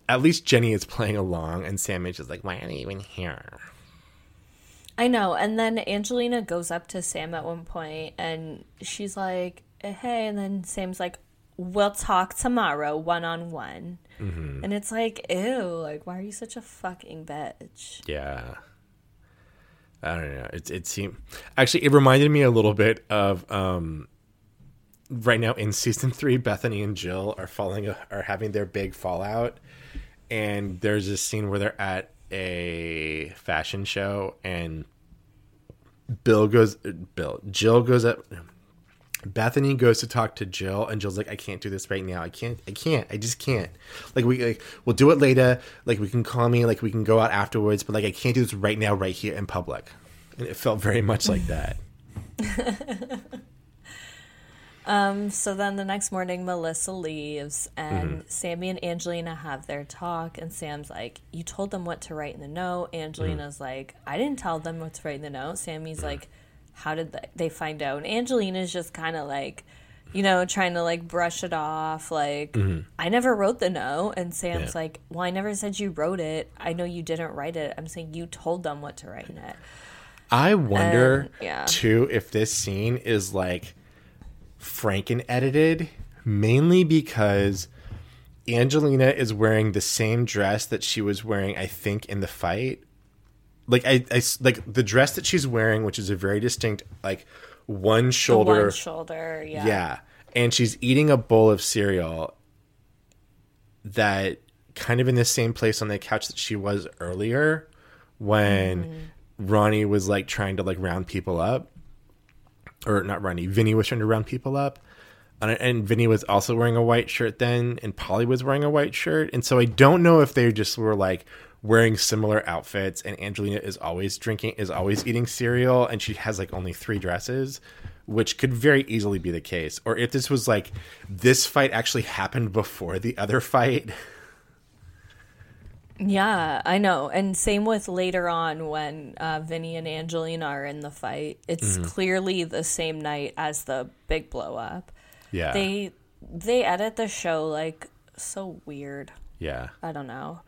at least Jenny is playing along, and Sam is just like, why are you even here? I know. And then Angelina goes up to Sam at one point, and she's like, hey. And then Sam's like, we'll talk tomorrow one-on-one. Mm-hmm. And it's like, ew, like, why are you such a fucking bitch? Yeah. I don't know. It, it seemed – actually, it reminded me a little bit of um, right now in season three, Bethany and Jill are falling are having their big fallout, and there's this scene where they're at a fashion show, and Bill goes, Bill, Jill goes up. Bethany goes to talk to Jill, and Jill's like, I can't do this right now. I can't, I can't, I just can't. Like, we, like, we'll do it later. Like, we can call me, like, we can go out afterwards, but like, I can't do this right now, right here in public. And it felt very much like that. um, so then the next morning, Melissa leaves, and mm-hmm. Sammy and Angelina have their talk, and Sam's like, you told them what to write in the note. Angelina's mm-hmm. like, I didn't tell them what to write in the note. Sammy's mm-hmm. like, how did they find out? And Angelina's just kind of like, you know, trying to like brush it off. Like, mm-hmm. I never wrote the note. And Sam's yeah. like, well, I never said you wrote it. I know you didn't write it. I'm saying you told them what to write in it. I wonder, and, yeah. too, if this scene is like Franken edited, mainly because Angelina is wearing the same dress that she was wearing, I think, in the fight. Like I, I, like the dress that she's wearing, which is a very distinct, like one shoulder, one shoulder, yeah. yeah. And she's eating a bowl of cereal that kind of in the same place on the couch that she was earlier when mm-hmm. Ronnie was like trying to like round people up, or not Ronnie, Vinny was trying to round people up. And, and Vinny was also wearing a white shirt then, and Pauly was wearing a white shirt. And so I don't know if they just were like wearing similar outfits, and Angelina is always drinking, is always eating cereal, and she has like only three dresses, which could very easily be the case. Or if this was like, this fight actually happened before the other fight. Yeah, I know. And same with later on when uh, Vinny and Angelina are in the fight. It's mm-hmm. clearly the same night as the big blow up. Yeah. They, they edit the show like so weird. Yeah. I don't know.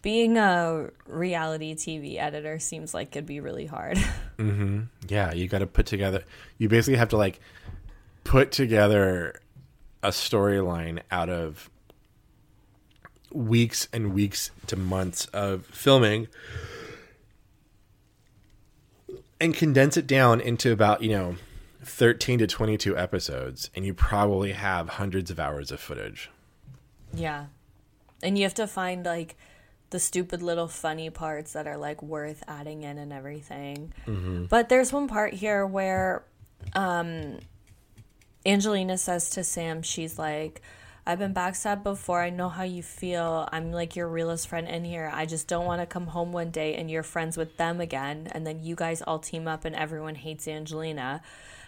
Being a reality T V editor seems like it'd be really hard. Mm-hmm. Yeah, you got to put together... You basically have to, like, put together a storyline out of weeks and weeks to months of filming and condense it down into about, you know, thirteen to twenty-two episodes, and you probably have hundreds of hours of footage. Yeah. And you have to find, like... the stupid little funny parts that are, like, worth adding in and everything. Mm-hmm. But there's one part here where um, Angelina says to Sam, she's like, I've been backstabbed before. I know how you feel. I'm, like, your realest friend in here. I just don't want to come home one day and you're friends with them again. And then you guys all team up and everyone hates Angelina.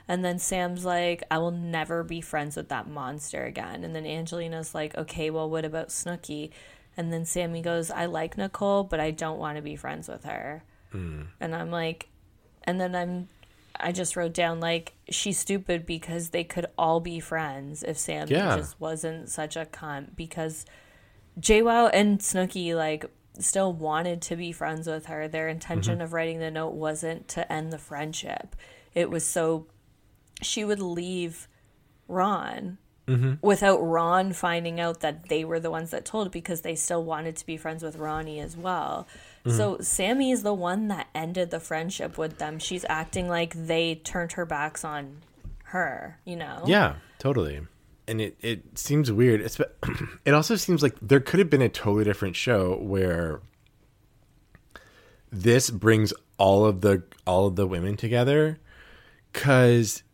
And then Sam's like, I will never be friends with that monster again. And then Angelina's like, okay, well, what about Snooki? And then Sammy goes, I like Nicole, but I don't want to be friends with her. Mm. And I'm like, and then I'm, I just wrote down, like, she's stupid because they could all be friends if Sammy yeah. just wasn't such a cunt. Because JWoww and Snooki, like, still wanted to be friends with her. Their intention mm-hmm. of writing the note wasn't to end the friendship. It was so she would leave Ron. Mm-hmm. Without Ron finding out that they were the ones that told, because they still wanted to be friends with Ronnie as well. Mm-hmm. So Sammy is the one that ended the friendship with them. She's acting like they turned her backs on her, you know? Yeah, totally. And it, it seems weird. It's, it also seems like there could have been a totally different show where this brings all of the all of the women together, because...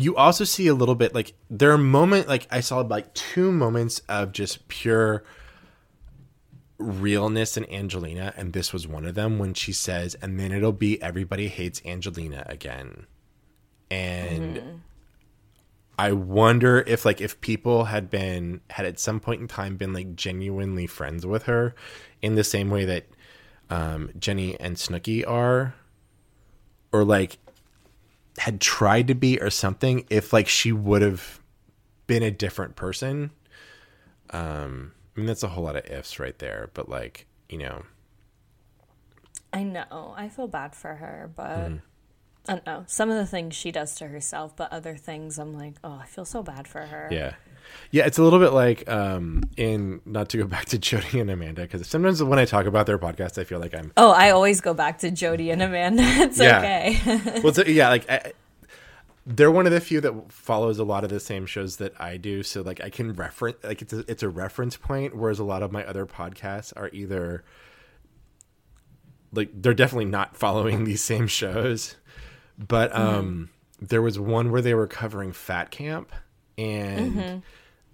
You also see a little bit, like, there are moments, like, I saw, like, two moments of just pure realness in Angelina, and this was one of them, when she says, and then it'll be everybody hates Angelina again. And mm-hmm. I wonder if, like, if people had been, had at some point in time been, like, genuinely friends with her in the same way that um, Jenny and Snooki are, or, like... had tried to be or something, if like she would have been a different person. Um, I mean, that's a whole lot of ifs right there, but like, you know, I know I feel bad for her, but mm-hmm. I don't know, some of the things she does to herself, but other things I'm like, oh, I feel so bad for her. Yeah. Yeah. It's a little bit like, um, in not to go back to Jody and Amanda, because sometimes when I talk about their podcast, I feel like I'm, Oh, I always go back to Jody and Amanda. It's yeah. okay. Well, so, yeah. Like I, They're one of the few that follows a lot of the same shows that I do. So like I can reference, like it's a, it's a reference point. Whereas a lot of my other podcasts are either like, they're definitely not following these same shows, but, um, mm-hmm. there was one where they were covering Fat Camp, and mm-hmm.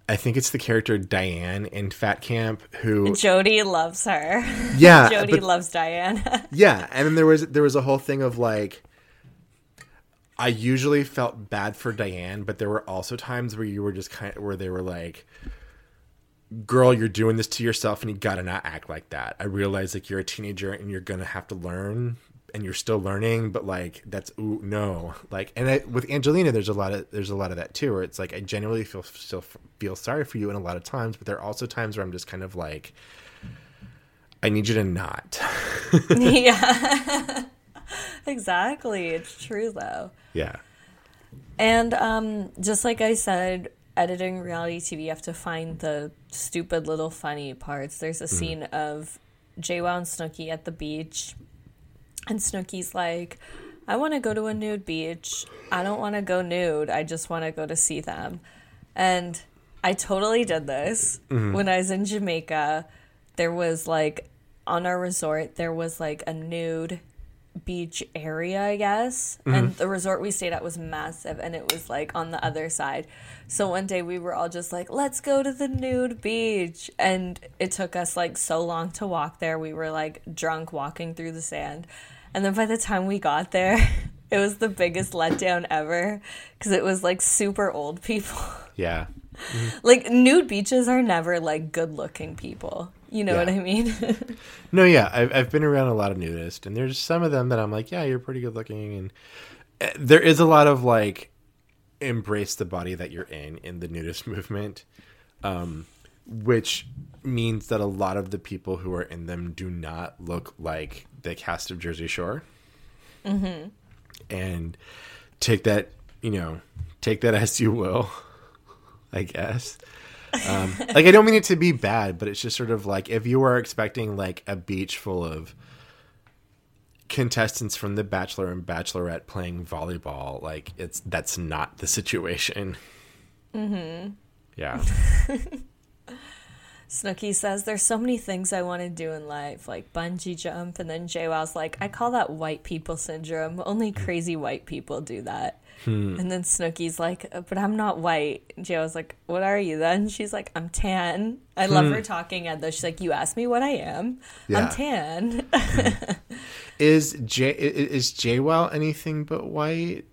I think it's the character Diane in Fat Camp who Jody loves her. Yeah. Jody but, loves Diane. Yeah. And then there was, there was a whole thing of like, I usually felt bad for Diane, but there were also times where you were just kind of, where they were like, girl, you're doing this to yourself and you got to not act like that. I realize like you're a teenager and you're going to have to learn and you're still learning, but like, that's ooh, no. Like, and I, with Angelina, there's a lot of, there's a lot of that too, where it's like, I genuinely feel, still feel sorry for you in a lot of times, but there are also times where I'm just kind of like, I need you to not. Yeah. Exactly. It's true though. Yeah. And um, just like I said, editing reality T V, you have to find the stupid little funny parts. There's a mm-hmm. scene of JWoww and Snooki at the beach, and Snooki's like, I want to go to a nude beach. I don't want to go nude. I just want to go to see them. And I totally did this. Mm-hmm. When I was in Jamaica, there was like, on our resort, there was like a nude beach area, I guess, mm-hmm. and the resort we stayed at was massive, and it was like on the other side. So one day we were all just like, let's go to the nude beach, and it took us like so long to walk there. We were like drunk walking through the sand, and then by the time we got there, it was the biggest letdown ever, because it was like super old people. Yeah. Mm-hmm. Like nude beaches are never like good looking people. You know yeah. what I mean? No, yeah. I've, I've been around a lot of nudists, and there's some of them that I'm like, yeah, you're pretty good looking. And there is a lot of like, embrace the body that you're in, in the nudist movement, um, which means that a lot of the people who are in them do not look like the cast of Jersey Shore. Mm-hmm. And take that, you know, take that as you will, I guess. um, like, I don't mean it to be bad, but it's just sort of like, if you are expecting like a beach full of contestants from The Bachelor and Bachelorette playing volleyball, like it's, that's not the situation. Mm-hmm. Yeah. Snooki says, there's so many things I want to do in life, like bungee jump. And then JWoww's like, I call that white people syndrome. Only crazy white people do that. Hmm. And then Snooki's like, but I'm not white. JWoww's like, what are you then? She's like, I'm tan. I love hmm. her talking at this. She's like, you asked me what I am. Yeah. I'm tan. Hmm. Is J is JWoww anything but white?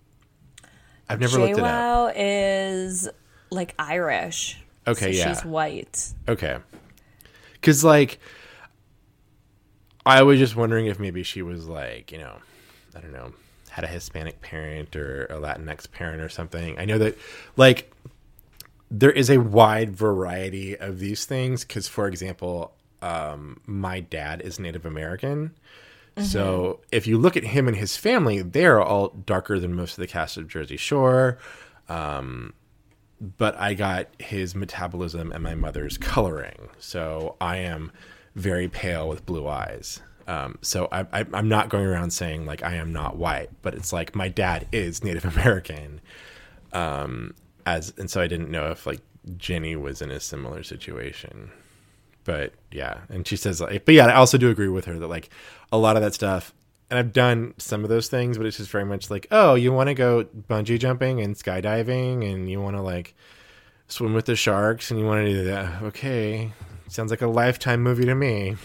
I've never JWoww looked it up. JWoww is like Irish. Okay, so yeah. She's white. Okay. Because like, I was just wondering if maybe she was like, you know, I don't know, had a Hispanic parent or a Latinx parent or something. I know that like there is a wide variety of these things. Cause for example, um, my dad is Native American. Mm-hmm. So if you look at him and his family, they're all darker than most of the cast of Jersey Shore. Um, but I got his metabolism and my mother's coloring. So I am very pale with blue eyes. Um, so I, I, I'm not going around saying like I am not white, but it's like my dad is Native American, um, as and so I didn't know if like Jenny was in a similar situation, but yeah, and she says like, but yeah, I also do agree with her that like a lot of that stuff, and I've done some of those things, but it's just very much like, oh, you want to go bungee jumping and skydiving, and you want to like swim with the sharks, and you want to do that. Okay, sounds like a Lifetime movie to me.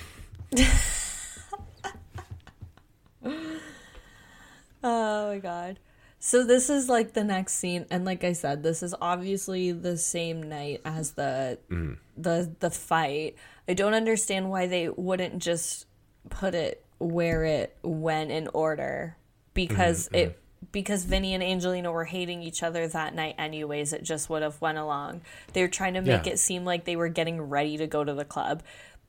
Oh my god. So this is like the next scene, and like I said, this is obviously the same night as the mm. the the fight. I don't understand why they wouldn't just put it where it went in order, because mm-hmm. it because Vinny and Angelina were hating each other that night anyways. It just would have went along. They were trying to make yeah. it seem like they were getting ready to go to the club,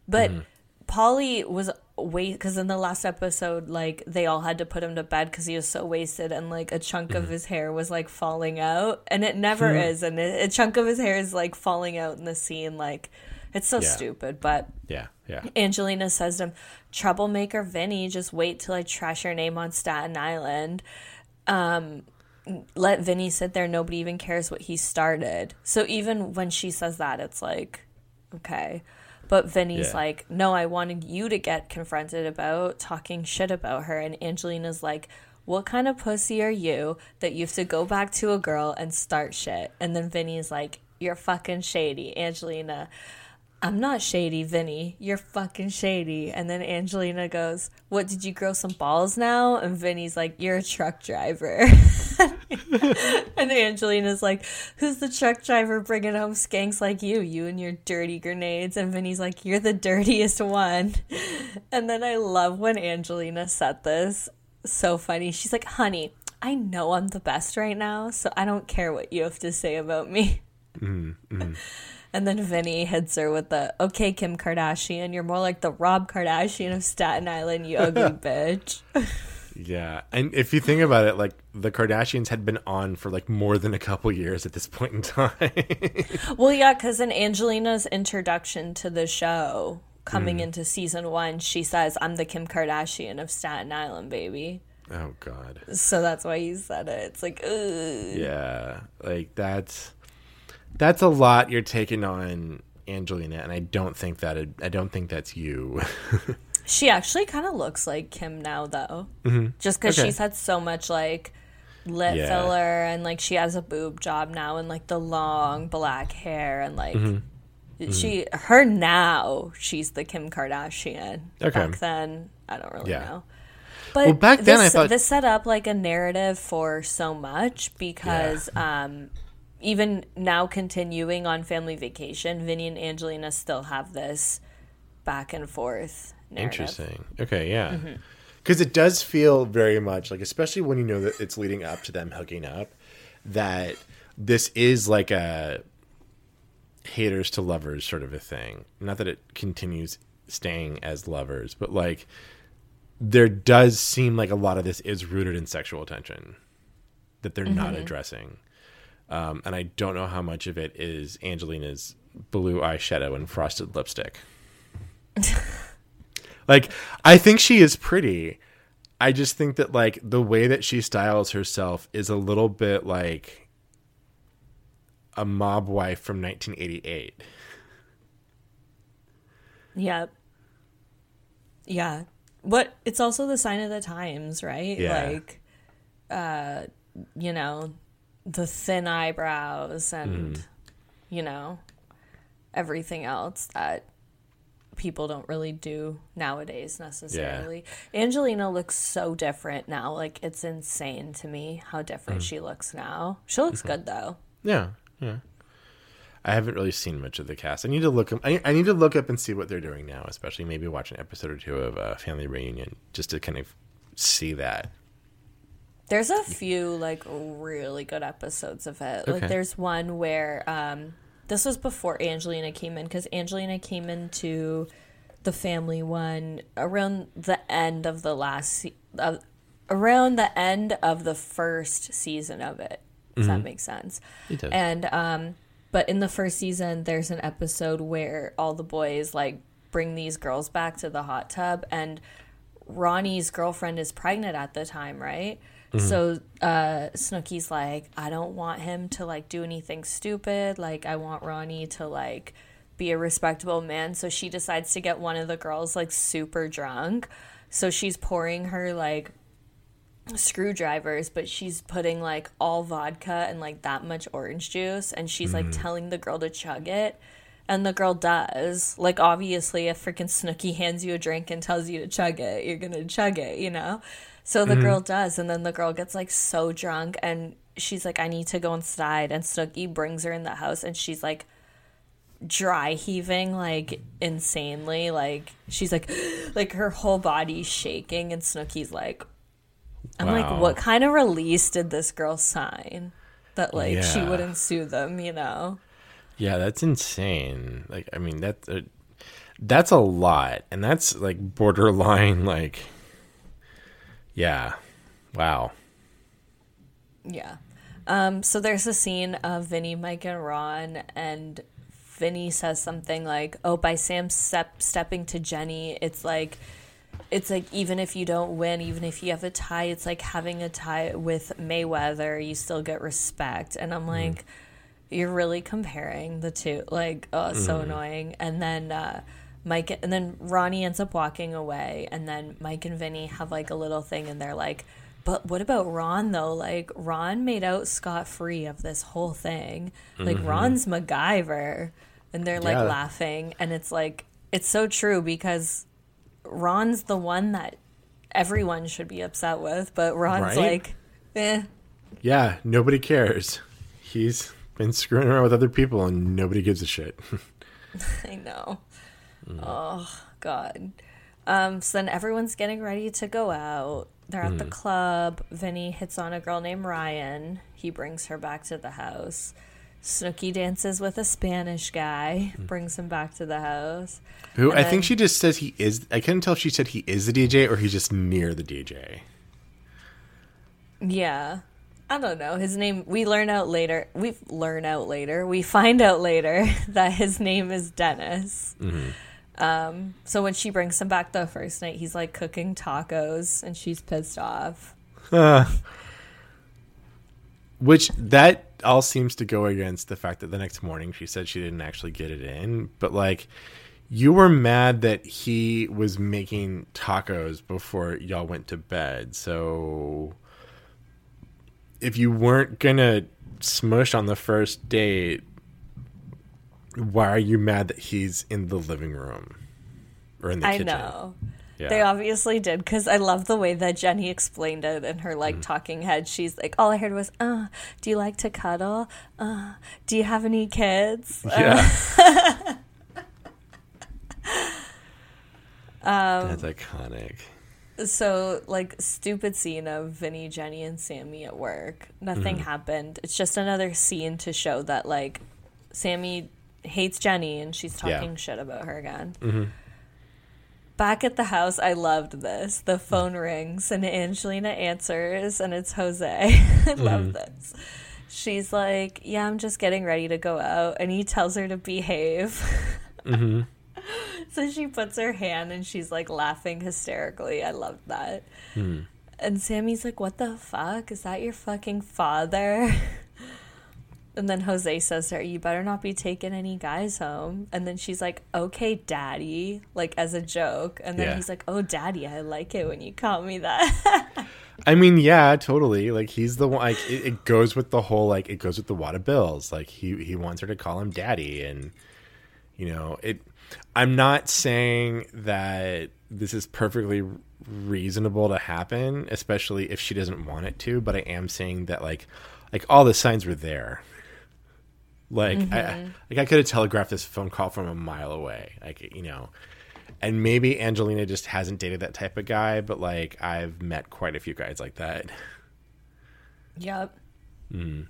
but mm. Pauly was wait because in the last episode, like they all had to put him to bed because he was so wasted, and like a chunk mm-hmm. of his hair was like falling out, and it never mm-hmm. is, and a chunk of his hair is like falling out in the scene. Like it's so yeah. stupid, but yeah, yeah. Angelina says to him, "Troublemaker Vinny, just wait till I trash your name on Staten Island." Um, let Vinny sit there. Nobody even cares what he started. So even when she says that, it's like, okay. But Vinny's yeah. like, no, I wanted you to get confronted about talking shit about her. And Angelina's like, what kind of pussy are you that you have to go back to a girl and start shit? And then Vinny's like, you're fucking shady, Angelina. I'm not shady, Vinny. You're fucking shady. And then Angelina goes, what, did you grow some balls now? And Vinny's like, you're a truck driver. And Angelina's like, who's the truck driver bringing home skanks like you? You and your dirty grenades. And Vinny's like, you're the dirtiest one. And then I love when Angelina said this. So funny. She's like, honey, I know I'm the best right now, so I don't care what you have to say about me. Mm-hmm. And then Vinny hits her with the, okay, Kim Kardashian, you're more like the Rob Kardashian of Staten Island, you ugly bitch. Yeah. And if you think about it, like, the Kardashians had been on for, like, more than a couple years at this point in time. Well, yeah, because in Angelina's introduction to the show, coming mm. into season one, she says, I'm the Kim Kardashian of Staten Island, baby. Oh, God. So that's why you said it. It's like, ugh. Yeah. Like, that's... That's a lot you're taking on, Angelina, and I don't think that it, I don't think that's you. She actually kind of looks like Kim now, though, mm-hmm. just because okay. she's had so much like lip yeah. filler, and like she has a boob job now, and like the long black hair, and like mm-hmm. she mm-hmm. her now she's the Kim Kardashian. Okay. Back then, I don't really yeah. know. But well, back then, this, I thought this set up like a narrative for so much because. Yeah. Um, Even now continuing on Family Vacation, Vinny and Angelina still have this back and forth narrative. Interesting. Okay, yeah. Because mm-hmm. it does feel very much, like, especially when you know that it's leading up to them hooking up, that this is like a haters to lovers sort of a thing. Not that it continues staying as lovers, but, like, there does seem like a lot of this is rooted in sexual tension that they're mm-hmm. not addressing. Um, and I don't know how much of it is Angelina's blue eyeshadow and frosted lipstick. Like, I think she is pretty. I just think that, like, the way that she styles herself is a little bit like a mob wife from nineteen eighty-eight. Yeah. Yeah. What? It's also the sign of the times, right? Yeah. Like, uh, you know... the thin eyebrows and, mm. you know, everything else that people don't really do nowadays necessarily. Yeah. Angelina looks so different now. Like, it's insane to me how different mm. she looks now. She looks mm-hmm. good, though. Yeah, yeah. I haven't really seen much of the cast. I need to look up, I, I need to look up and see what they're doing now, especially maybe watch an episode or two of uh, Family Reunion just to kind of see that. There's a few, like, really good episodes of it. Okay. Like, there's one where um, this was before Angelina came in, because Angelina came into the family one around the end of the last uh, around the end of the first season of it. Does mm-hmm. that make sense? It does. And um, but in the first season, there's an episode where all the boys, like, bring these girls back to the hot tub, and Ronnie's girlfriend is pregnant at the time, right? Mm-hmm. So uh, Snooki's like, I don't want him to, like, do anything stupid. Like, I want Ronnie to, like, be a respectable man. So she decides to get one of the girls, like, super drunk. So she's pouring her, like, screwdrivers, but she's putting, like, all vodka and, like, that much orange juice. And she's, mm-hmm. like, telling the girl to chug it. And the girl does. Like, obviously, if freaking Snooki hands you a drink and tells you to chug it, you're going to chug it, you know? So the mm-hmm. girl does, and then the girl gets, like, so drunk, and she's like, I need to go inside, and Snooki brings her in the house, and she's, like, dry heaving, like, insanely, like, she's, like, like, her whole body's shaking, and Snooki's like, I'm wow. like, what kind of release did this girl sign that, like, yeah. she wouldn't sue them, you know? Yeah, that's insane. Like, I mean, that's a, that's a lot, and that's, like, borderline, like... Yeah. Wow. Yeah. Um, so there's a scene of Vinny, Mike, and Ron, and Vinny says something like, oh, by Sam step- stepping to Jenny, it's like it's like, even if you don't win, even if you have a tie, it's like having a tie with Mayweather, you still get respect. And I'm mm-hmm. like, you're really comparing the two. Like, oh, mm-hmm. so annoying. And then uh, Mike, and then Ronnie ends up walking away. And then Mike and Vinny have like a little thing, and they're like, but what about Ron, though? Like, Ron made out scot-free of this whole thing. Like, mm-hmm. Ron's MacGyver. And they're like yeah. laughing. And it's like, it's so true, because Ron's the one that everyone should be upset with, but Ron's right? like, eh. Yeah, nobody cares. He's been screwing around with other people and nobody gives a shit. I know. Mm. Oh, God. Um, so then everyone's getting ready to go out. They're at mm. the club. Vinny hits on a girl named Ryan. He brings her back to the house. Snooki dances with a Spanish guy, brings him back to the house. Who and I then, think she just says he is. I couldn't tell if she said he is the D J or he's just near the D J. Yeah. I don't know. His name, we learn out later. We learn out later. We find out later that his name is Dennis. Mm-hmm. Um, so when she brings him back the first night, he's like cooking tacos and she's pissed off. Uh, which that. all seems to go against the fact that the next morning she said she didn't actually get it in, but like, you were mad that he was making tacos before y'all went to bed. So if you weren't gonna smush on the first date, why are you mad that he's in the living room or in the I kitchen? I know. Yeah. They obviously did, because I love the way that Jenny explained it in her, like, mm. talking head. She's like, all I heard was, uh, do you like to cuddle? Uh, do you have any kids? Yeah. Uh, um, That's iconic. So, like, stupid scene of Vinny, Jenny, and Sammy at work. Nothing mm. happened. It's just another scene to show that, like, Sammy hates Jenny, and she's talking yeah. shit about her again. Mm-hmm. Back at the house, I loved this. The phone rings and Angelina answers, and it's Jose. I love mm. this. She's like, yeah, I'm just getting ready to go out. And he tells her to behave. Mm-hmm. So she puts her hand and she's like laughing hysterically. I loved that. Mm. And Sammy's like, what the fuck? Is that your fucking father? And then Jose says to her, you better not be taking any guys home. And then she's like, okay, daddy, like as a joke. And then yeah. he's like, oh, daddy, I like it when you call me that. I mean, yeah, totally. Like, he's the one, like, it, it goes with the whole, like, it goes with the Wada Bills. Like, he, he wants her to call him daddy. And, you know, it. I'm not saying that this is perfectly reasonable to happen, especially if she doesn't want it to. But I am saying that, like, like all the signs were there. Like, mm-hmm. I, like I could have telegraphed this phone call from a mile away, like, you know, and maybe Angelina just hasn't dated that type of guy. But like, I've met quite a few guys like that. Yep. Mm.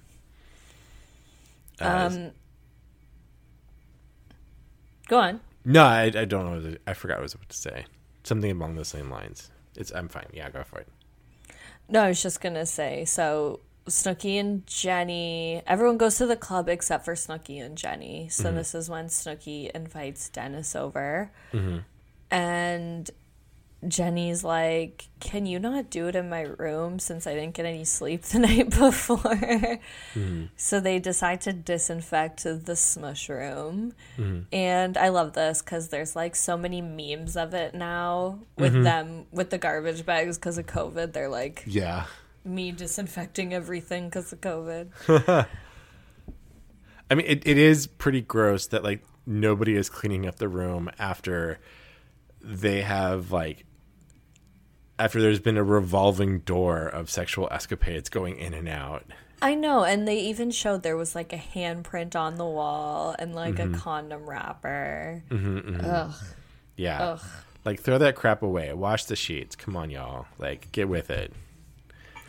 Uh, um. Go on. No, I, I don't know. What to, I forgot what I was about to say. Something along those same lines. It's I'm fine. Yeah, go for it. No, I was just gonna say so. Snooki and Jenny, everyone goes to the club except for Snooki and Jenny. So mm-hmm. this is when Snooki invites Dennis over. Mm-hmm. And Jenny's like, can you not do it in my room since I didn't get any sleep the night before? Mm-hmm. So they decide to disinfect the smush room. Mm-hmm. And I love this because there's like so many memes of it now with mm-hmm. them, with the garbage bags because of COVID. They're like, yeah. me disinfecting everything because of COVID. I mean, it, it is pretty gross that, like, nobody is cleaning up the room after they have, like, after there's been a revolving door of sexual escapades going in and out. I know, and they even showed there was, like, a handprint on the wall and, like, mm-hmm. a condom wrapper. Mm-hmm, mm-hmm. Ugh. Yeah. Ugh. Like, throw that crap away. Wash the sheets. Come on, y'all. Like, get with it.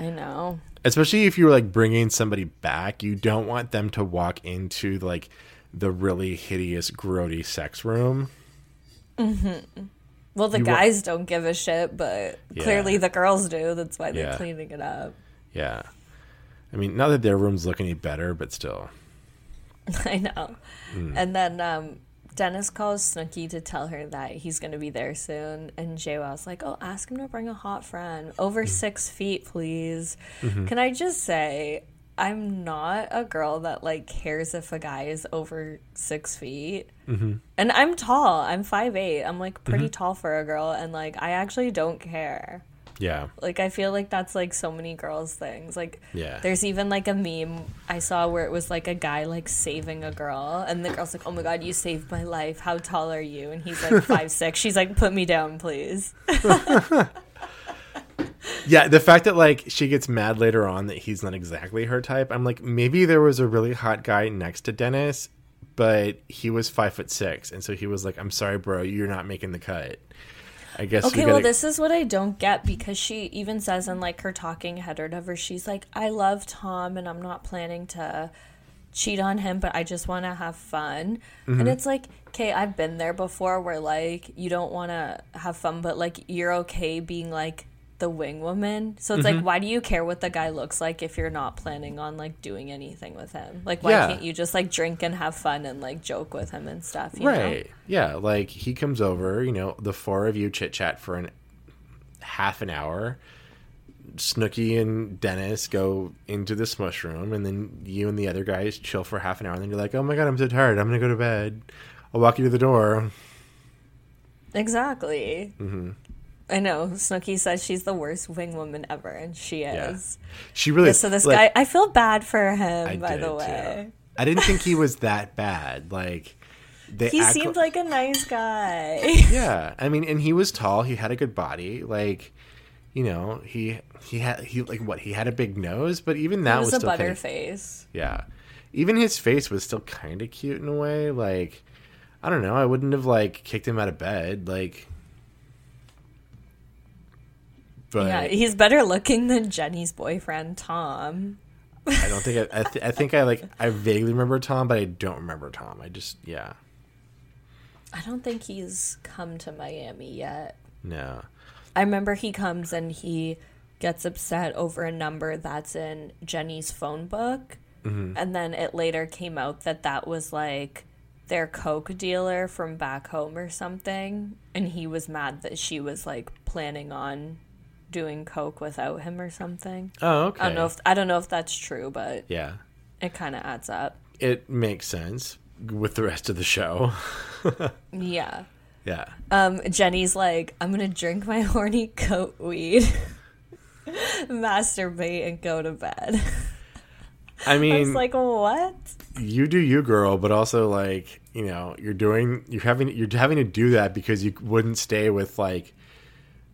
I know. Especially if you're, like, bringing somebody back, you don't want them to walk into, like, the really hideous, grody sex room. Mm-hmm. Well, the you guys wa- don't give a shit, but yeah. clearly the girls do. That's why they're yeah. cleaning it up. Yeah. I mean, not that their rooms look any better, but still. I know. Mm. And then um, Dennis calls Snooki to tell her that he's going to be there soon, and JWoww's like, oh, ask him to bring a hot friend. Over six feet, please. Mm-hmm. Can I just say, I'm not a girl that, like, cares if a guy is over six feet. Mm-hmm. And I'm tall. I'm five eight. I'm, like, pretty mm-hmm. tall for a girl, and, like, I actually don't care. Yeah. Like, I feel like that's, like, so many girls' things. Like, yeah. There's even, like, a meme I saw where it was, like, a guy, like, saving a girl. And the girl's like, oh, my God, you saved my life. How tall are you? And he's, like, five six. She's like, put me down, please. Yeah, the fact that, like, she gets mad later on that he's not exactly her type. I'm like, maybe there was a really hot guy next to Dennis, but he was five foot six. And so he was like, I'm sorry, bro, you're not making the cut. I guess okay, we gotta... well, this is what I don't get, because she even says in, like, her talking head or whatever, she's like, I love Tom and I'm not planning to cheat on him, but I just want to have fun. Mm-hmm. And it's like, okay, I've been there before where, like, you don't want to have fun, but, like, you're okay being, like, the wing woman. So it's mm-hmm. like, why do you care what the guy looks like if you're not planning on, like, doing anything with him? Like, why yeah. can't you just, like, drink and have fun and, like, joke with him and stuff, you right know? Yeah, like, he comes over, you know, the four of you chit chat for an half an hour. Snooki and Dennis go into the smush room, and then you and the other guys chill for half an hour, and then you're like, oh my God, I'm so tired, I'm gonna go to bed, I'll walk you to the door. Exactly. Mm-hmm. I know. Snooki says she's the worst wing woman ever, and she is. Yeah. She really is. So this, like, guy, I feel bad for him, I by the way. Too. I didn't think he was that bad. Like, they He act- seemed like a nice guy. Yeah. I mean, and he was tall. He had a good body. Like, you know, he he had he like what? He had a big nose, but even that it was, was a still butter face. Yeah. Even his face was still kind of cute in a way. Like, I don't know. I wouldn't have, like, kicked him out of bed. Like, but yeah, he's better looking than Jenny's boyfriend, Tom. I don't think I. I, th- I think I like. I vaguely remember Tom, but I don't remember Tom. I just yeah. I don't think he's come to Miami yet. No. I remember he comes and he gets upset over a number that's in Jenny's phone book, mm-hmm. and then it later came out that that was, like, their coke dealer from back home or something, and he was mad that she was, like, planning on doing coke without him or something. Oh, okay. I don't know if I don't know if that's true, but yeah, it kind of adds up. It makes sense with the rest of the show. Yeah. Yeah. Um, Jenny's like, I'm gonna drink my horny goat weed, masturbate, and go to bed. I mean, I was like, what? You do you, girl, but also, like, you know, you're doing you're having you're having to do that because you wouldn't stay with, like,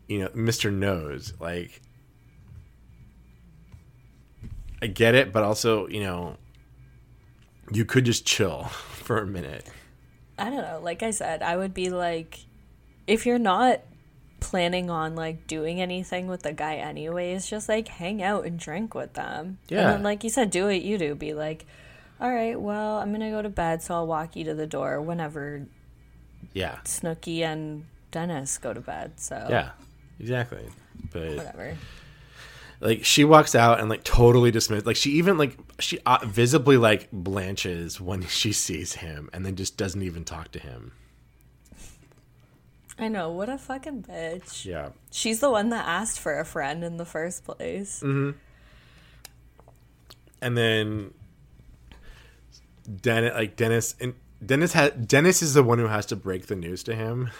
you know, Mister Knows. Like, I get it, but also, you know, you could just chill for a minute. I don't know. Like I said, I would be like, if you're not planning on, like, doing anything with the guy anyways, just, like, hang out and drink with them. Yeah. And then, like you said, do what you do. Be like, all right, well, I'm going to go to bed, so I'll walk you to the door whenever yeah. Snooki and Dennis go to bed. So yeah. Exactly. But whatever. Like, she walks out and, like, totally dismisses. Like, she even, like, she visibly, like, blanches when she sees him, and then just doesn't even talk to him. I know. What a fucking bitch. Yeah. She's the one that asked for a friend in the first place. Mm-hmm. And then Dennis, like, Dennis, and Dennis has Dennis is the one who has to break the news to him.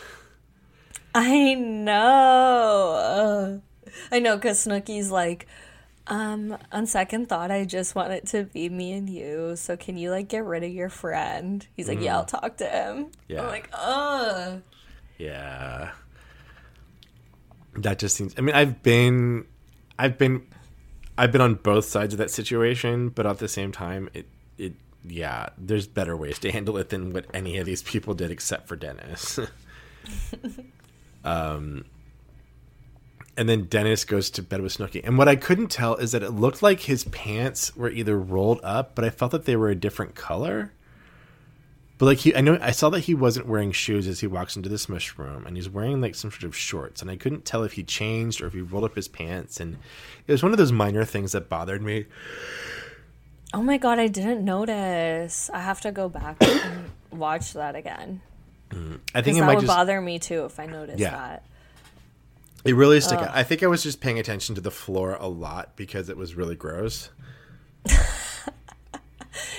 I know. Uh, I know, because Snooki's like, um, on second thought, I just want it to be me and you, so can you, like, get rid of your friend? He's like, mm. yeah, I'll talk to him. Yeah. I'm like, ugh. Yeah. That just seems, I mean, I've been, I've been, I've been on both sides of that situation, but at the same time, it, it, yeah, there's better ways to handle it than what any of these people did except for Dennis. Um, and then Dennis goes to bed with Snooki, and what I couldn't tell is that it looked like his pants were either rolled up, but I felt that they were a different color. But, like, he, I know I saw that he wasn't wearing shoes as he walks into the smush room, and he's wearing, like, some sort of shorts, and I couldn't tell if he changed or if he rolled up his pants, and it was one of those minor things that bothered me. Oh my God, I didn't notice. I have to go back and watch that again. Mm-hmm. I think it that might would just bother me too if I noticed yeah. that. It really is sticking. I think I was just paying attention to the floor a lot because it was really gross.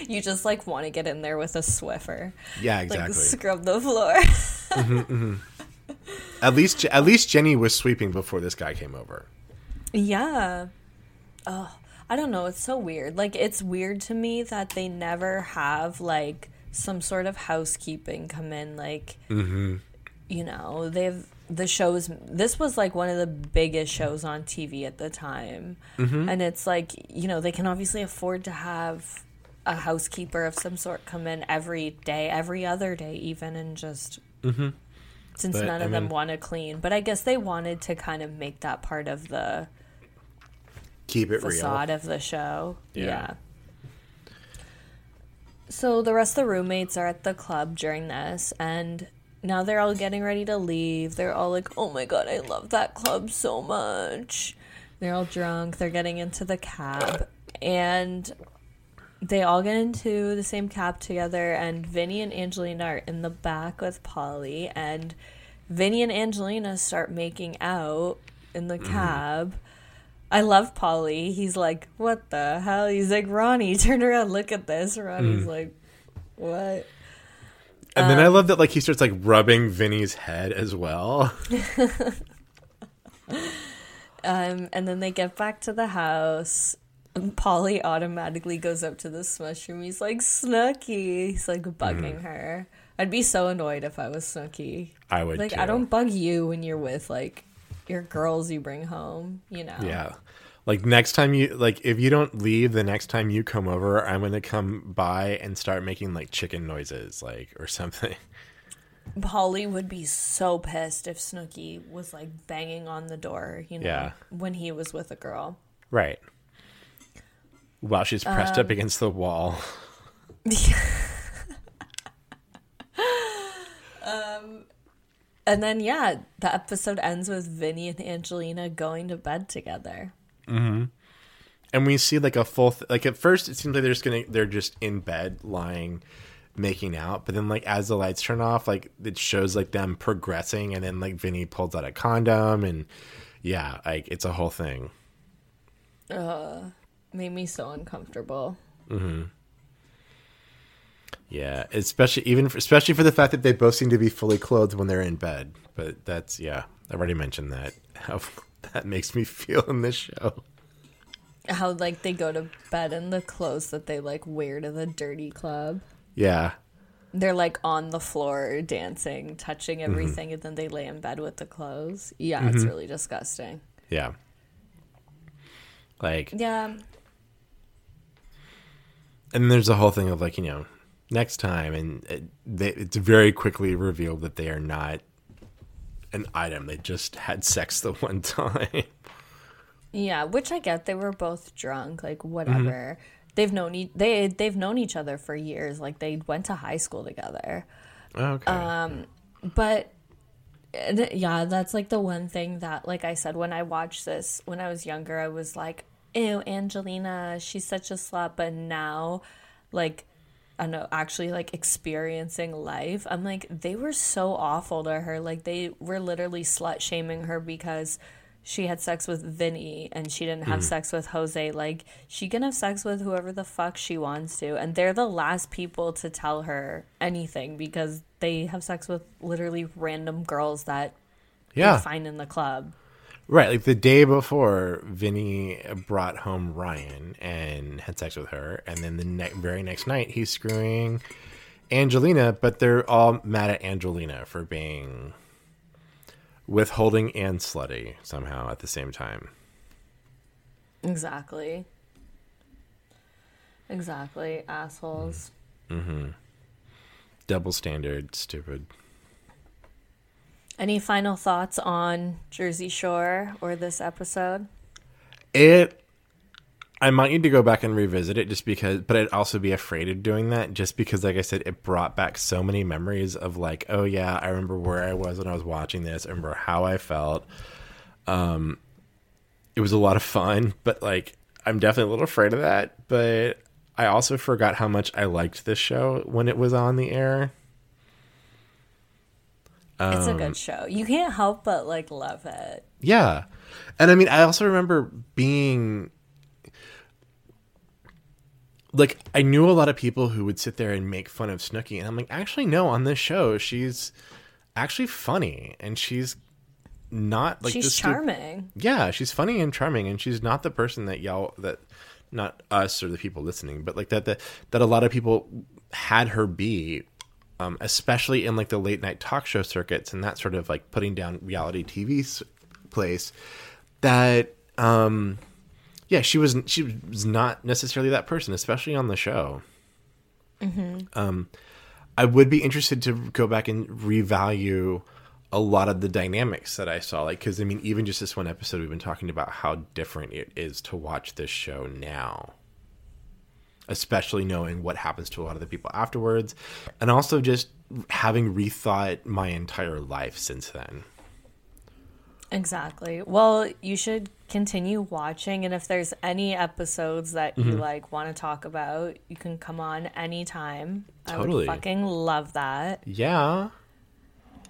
You just like want to get in there with a Swiffer. Yeah, exactly. Like, scrub the floor. mm-hmm, mm-hmm. At least, at least Jenny was sweeping before this guy came over. Yeah. Oh, I don't know. It's so weird. Like, it's weird to me that they never have like some sort of housekeeping come in. Like, mm-hmm. you know, they've. The shows, this was like one of the biggest shows on T V at the time. Mm-hmm. And it's like, you know, they can obviously afford to have a housekeeper of some sort come in every day, every other day even, and just, mm-hmm. since but, none of I mean, them want to clean. But I guess they wanted to kind of make that part of the keep it facade real. Of the show. Yeah. yeah. So the rest of the roommates are at the club during this, and now they're all getting ready to leave. They're all like, oh my God, I love that club so much. They're all drunk. They're getting into the cab. And they all get into the same cab together. And Vinny and Angelina are in the back with Pauly. And Vinny and Angelina start making out in the cab. Mm. I love Pauly. He's like, what the hell? He's like, Ronnie, turn around, look at this. Ronnie's mm. like, what? And then I love that, like, he starts, like, rubbing Vinny's head as well. um, and then they get back to the house. And Pauly automatically goes up to the smush room. He's like, Snooki. He's, like, bugging mm. her. I'd be so annoyed if I was Snooki. I would, Like, too. I don't bug you when you're with, like, your girls you bring home, you know. Yeah. Like, next time you, like, if you don't leave the next time you come over, I'm going to come by and start making, like, chicken noises, like, or something. Pauly would be so pissed if Snooki was, like, banging on the door, you know, yeah. when he was with a girl. Right. While she's pressed um, up against the wall. um, and then, yeah, the episode ends with Vinny and Angelina going to bed together. Mm-hmm. And we see like a full th- like at first it seems like they're just gonna they're just in bed lying making out, but then like as the lights turn off, like it shows like them progressing, and then like Vinny pulls out a condom, and yeah, like it's a whole thing. Uh, made me so uncomfortable. Mm-hmm. Yeah, especially even for, especially for the fact that they both seem to be fully clothed when they're in bed. But that's yeah, I already mentioned that. How that makes me feel in this show. How, like, they go to bed in the clothes that they, like, wear to the dirty club. Yeah. They're, like, on the floor dancing, touching everything, mm-hmm. and then they lay in bed with the clothes. Yeah, mm-hmm. it's really disgusting. Yeah. Like. Yeah. And there's the whole thing of, like, you know, next time, and it, they, it's very quickly revealed that they are not an item. They just had sex the one time. Yeah, which I get. They were both drunk, like whatever. Mm-hmm. They've known e- they they've known each other for years. Like they went to high school together. Okay. Um, but th- yeah, that's like the one thing that, like I said, when I watched this when I was younger, I was like, "Ew, Angelina, she's such a slut." But now, like. I don't know, actually, like, experiencing life, I'm like, they were so awful to her. Like, they were literally slut-shaming her because she had sex with Vinny and she didn't have mm. sex with Jose. Like, she can have sex with whoever the fuck she wants to, and they're the last people to tell her anything because they have sex with literally random girls that yeah. you find in the club. Right, like the day before, Vinny brought home Ryan and had sex with her, and then the ne- very next night, he's screwing Angelina, but they're all mad at Angelina for being withholding and slutty somehow at the same time. Exactly. Exactly, assholes. Mm-hmm. Double standard, stupid. Any final thoughts on Jersey Shore or this episode? It, I might need to go back and revisit it just because, but I'd also be afraid of doing that just because, like I said, it brought back so many memories of like, oh yeah, I remember where I was when I was watching this. I remember how I felt. Um, it was a lot of fun, but like, I'm definitely a little afraid of that. But I also forgot how much I liked this show when it was on the air. Um, it's a good show. You can't help but like love it. Yeah. And I mean, I also remember being like, I knew a lot of people who would sit there and make fun of Snooki, and I'm like, actually, no, on this show, she's actually funny, and she's not like, she's charming. Dude, yeah, she's funny and charming, and she's not the person that y'all, that not us or the people listening, but like that, that, that a lot of people had her be, um, especially in like the late night talk show circuits and that sort of like putting down reality T V place that, um, yeah, she was, she was not necessarily that person, especially on the show. Mm-hmm. Um, I would be interested to go back and revalue a lot of the dynamics that I saw. Like, because, I mean, even just this one episode, we've been talking about how different it is to watch this show now. Especially knowing what happens to a lot of the people afterwards. And also just having rethought my entire life since then. Exactly. Well, you should continue watching, and if there's any episodes that mm-hmm. you like want to talk about, you can come on anytime. Totally. I would fucking love that. Yeah.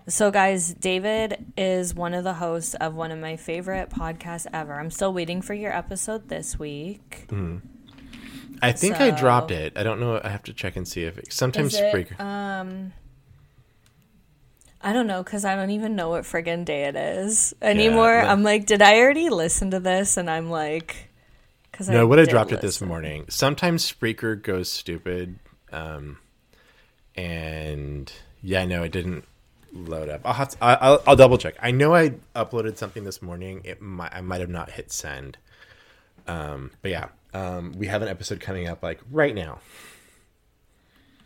So guys, David is one of the hosts of one of my favorite podcasts ever. I'm still waiting for your episode this week. Mm. I think so, I dropped it. I don't know. I have to check and see if it, sometimes Spreaker. Um I don't know, because I don't even know what friggin' day it is anymore. Yeah, no. I'm like, did I already listen to this? And I'm like, because no, I would have dropped listen. it this morning. Sometimes Spreaker goes stupid, um, and yeah, no, it didn't load up. I'll have to, I, I'll, I'll double check. I know I uploaded something this morning. It might, I might have not hit send, um, but yeah, um, we have an episode coming up like right now.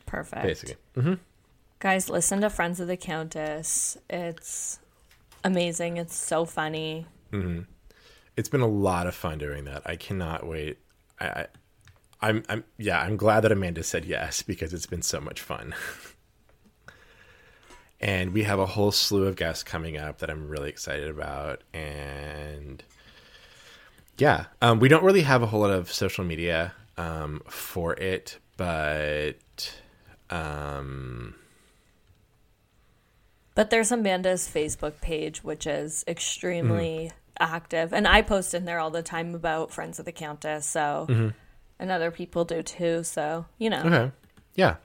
Perfect. Basically. Mm-hmm. Guys, listen to Friends of the Countess. It's amazing. It's so funny. Mm-hmm. It's been a lot of fun doing that. I cannot wait. I, I, I'm, I'm, yeah, I'm glad that Amanda said yes, because it's been so much fun. And we have a whole slew of guests coming up that I'm really excited about. And yeah, um, we don't really have a whole lot of social media um, for it, but... Um, But there's Amanda's Facebook page, which is extremely mm. active. And I post in there all the time about Friends of the Countess. So, mm-hmm. and other people do too. So, you know. Okay. Yeah.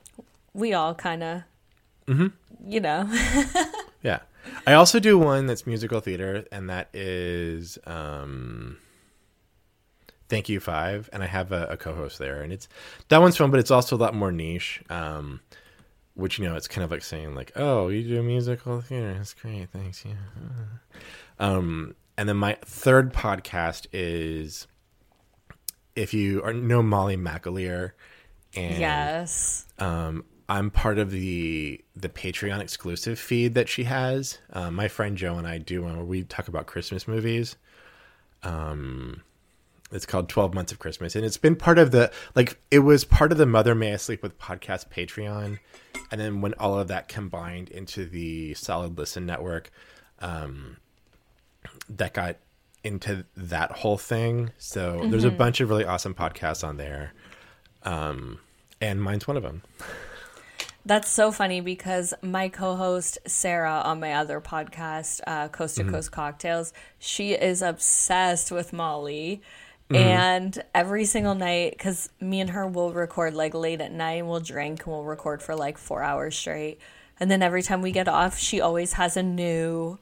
We all kind of, mm-hmm. you know. Yeah. I also do one that's musical theater, and that is um, Thank You Five. And I have a, a co-host there. And it's that one's fun, but it's also a lot more niche. Um Which, you know, it's kind of like saying, like, oh, you do musical theater. That's great. Thanks. Yeah. Um, and then my third podcast is, if you are, know Molly McAleer. And, yes. Um, I'm part of the the Patreon exclusive feed that she has. Uh, my friend Joe and I do one where we talk about Christmas movies. Um It's called twelve months of Christmas. And it's been part of the, like, it was part of the Mother May I Sleep With podcast Patreon. And then when all of that combined into the Solid Listen Network, um, that got into that whole thing. So mm-hmm. there's a bunch of really awesome podcasts on there. Um, and mine's one of them. That's so funny, because my co-host, Sarah, on my other podcast, uh, Coast to mm-hmm. Coast Cocktails, she is obsessed with Molly. Mm-hmm. And every single night, because me and her will record like late at night, and we'll drink, and we'll record for like four hours straight. And then every time we get off, she always has a new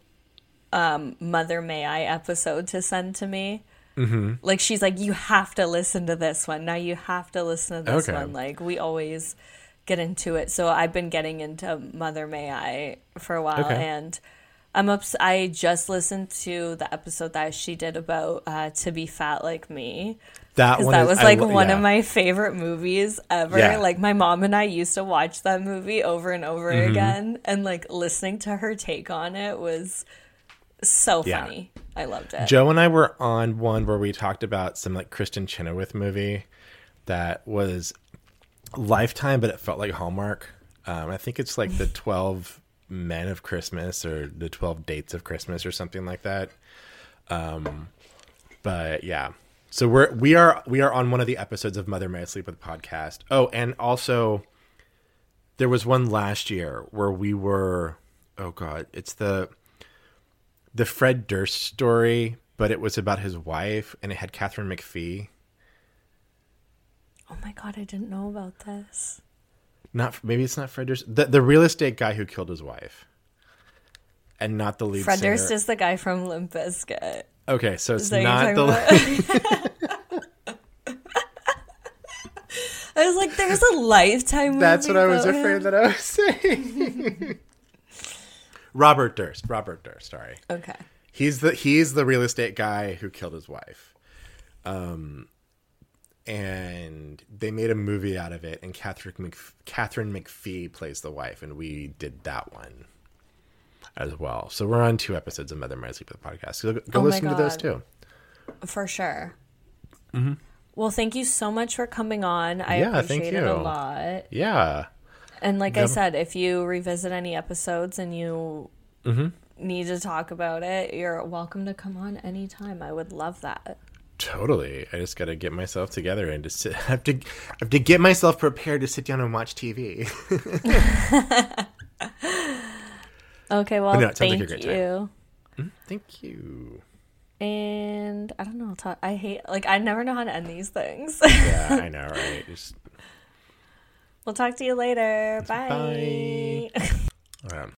um, Mother May I episode to send to me. Mm-hmm. Like, she's like, you have to listen to this one. Now you have to listen to this okay. one. Like, we always get into it. So I've been getting into Mother May I for a while. Okay. And I'm ups- I just listened to the episode that she did about uh, To Be Fat Like Me. That one that is, was like I, one yeah. of my favorite movies ever. Yeah. Like, my mom and I used to watch that movie over and over mm-hmm. again, and like listening to her take on it was so funny. Yeah. I loved it. Joe and I were on one where we talked about some like Kristen Chenoweth movie that was Lifetime, but it felt like Hallmark. Um, I think it's like the twelve Men of Christmas, or the twelve Dates of Christmas, or something like that. Um, but yeah, so we're we are we are on one of the episodes of Mother May I Sleep With podcast. Oh, and also there was one last year where we were oh God, it's the the Fred Durst story, but it was about his wife, and it had Catherine McPhee. Oh my God, I didn't know about this. Not maybe it's not Fred Durst, the the real estate guy who killed his wife, and not the lead. Fred singer. Durst is the guy from Limp Bizkit. Okay, so it's not the. Li- I was like, "There's a Lifetime movie." That's what I was him. afraid that I was saying. Robert Durst. Robert Durst. Sorry. Okay. He's the he's the real estate guy who killed his wife. Um. And they made a movie out of it, and Catherine McPhee, Catherine McPhee plays the wife, and we did that one as well. So we're on two episodes of Mother Might Sleep with the podcast. So go go oh listen to those too. For sure. Mm-hmm. Well, thank you so much for coming on. I yeah, appreciate it a lot. Yeah. And like the- I said, if you revisit any episodes and you mm-hmm. need to talk about it, you're welcome to come on anytime. I would love that. Totally. I just got to get myself together and just sit, have to I have to get myself prepared to sit down and watch T V. Okay, well, no, thank like you. Mm, thank you. And I don't know. Talk, I hate, like, I never know how to end these things. Yeah, I know, right? Just... We'll talk to you later. Bye. Bye. All right.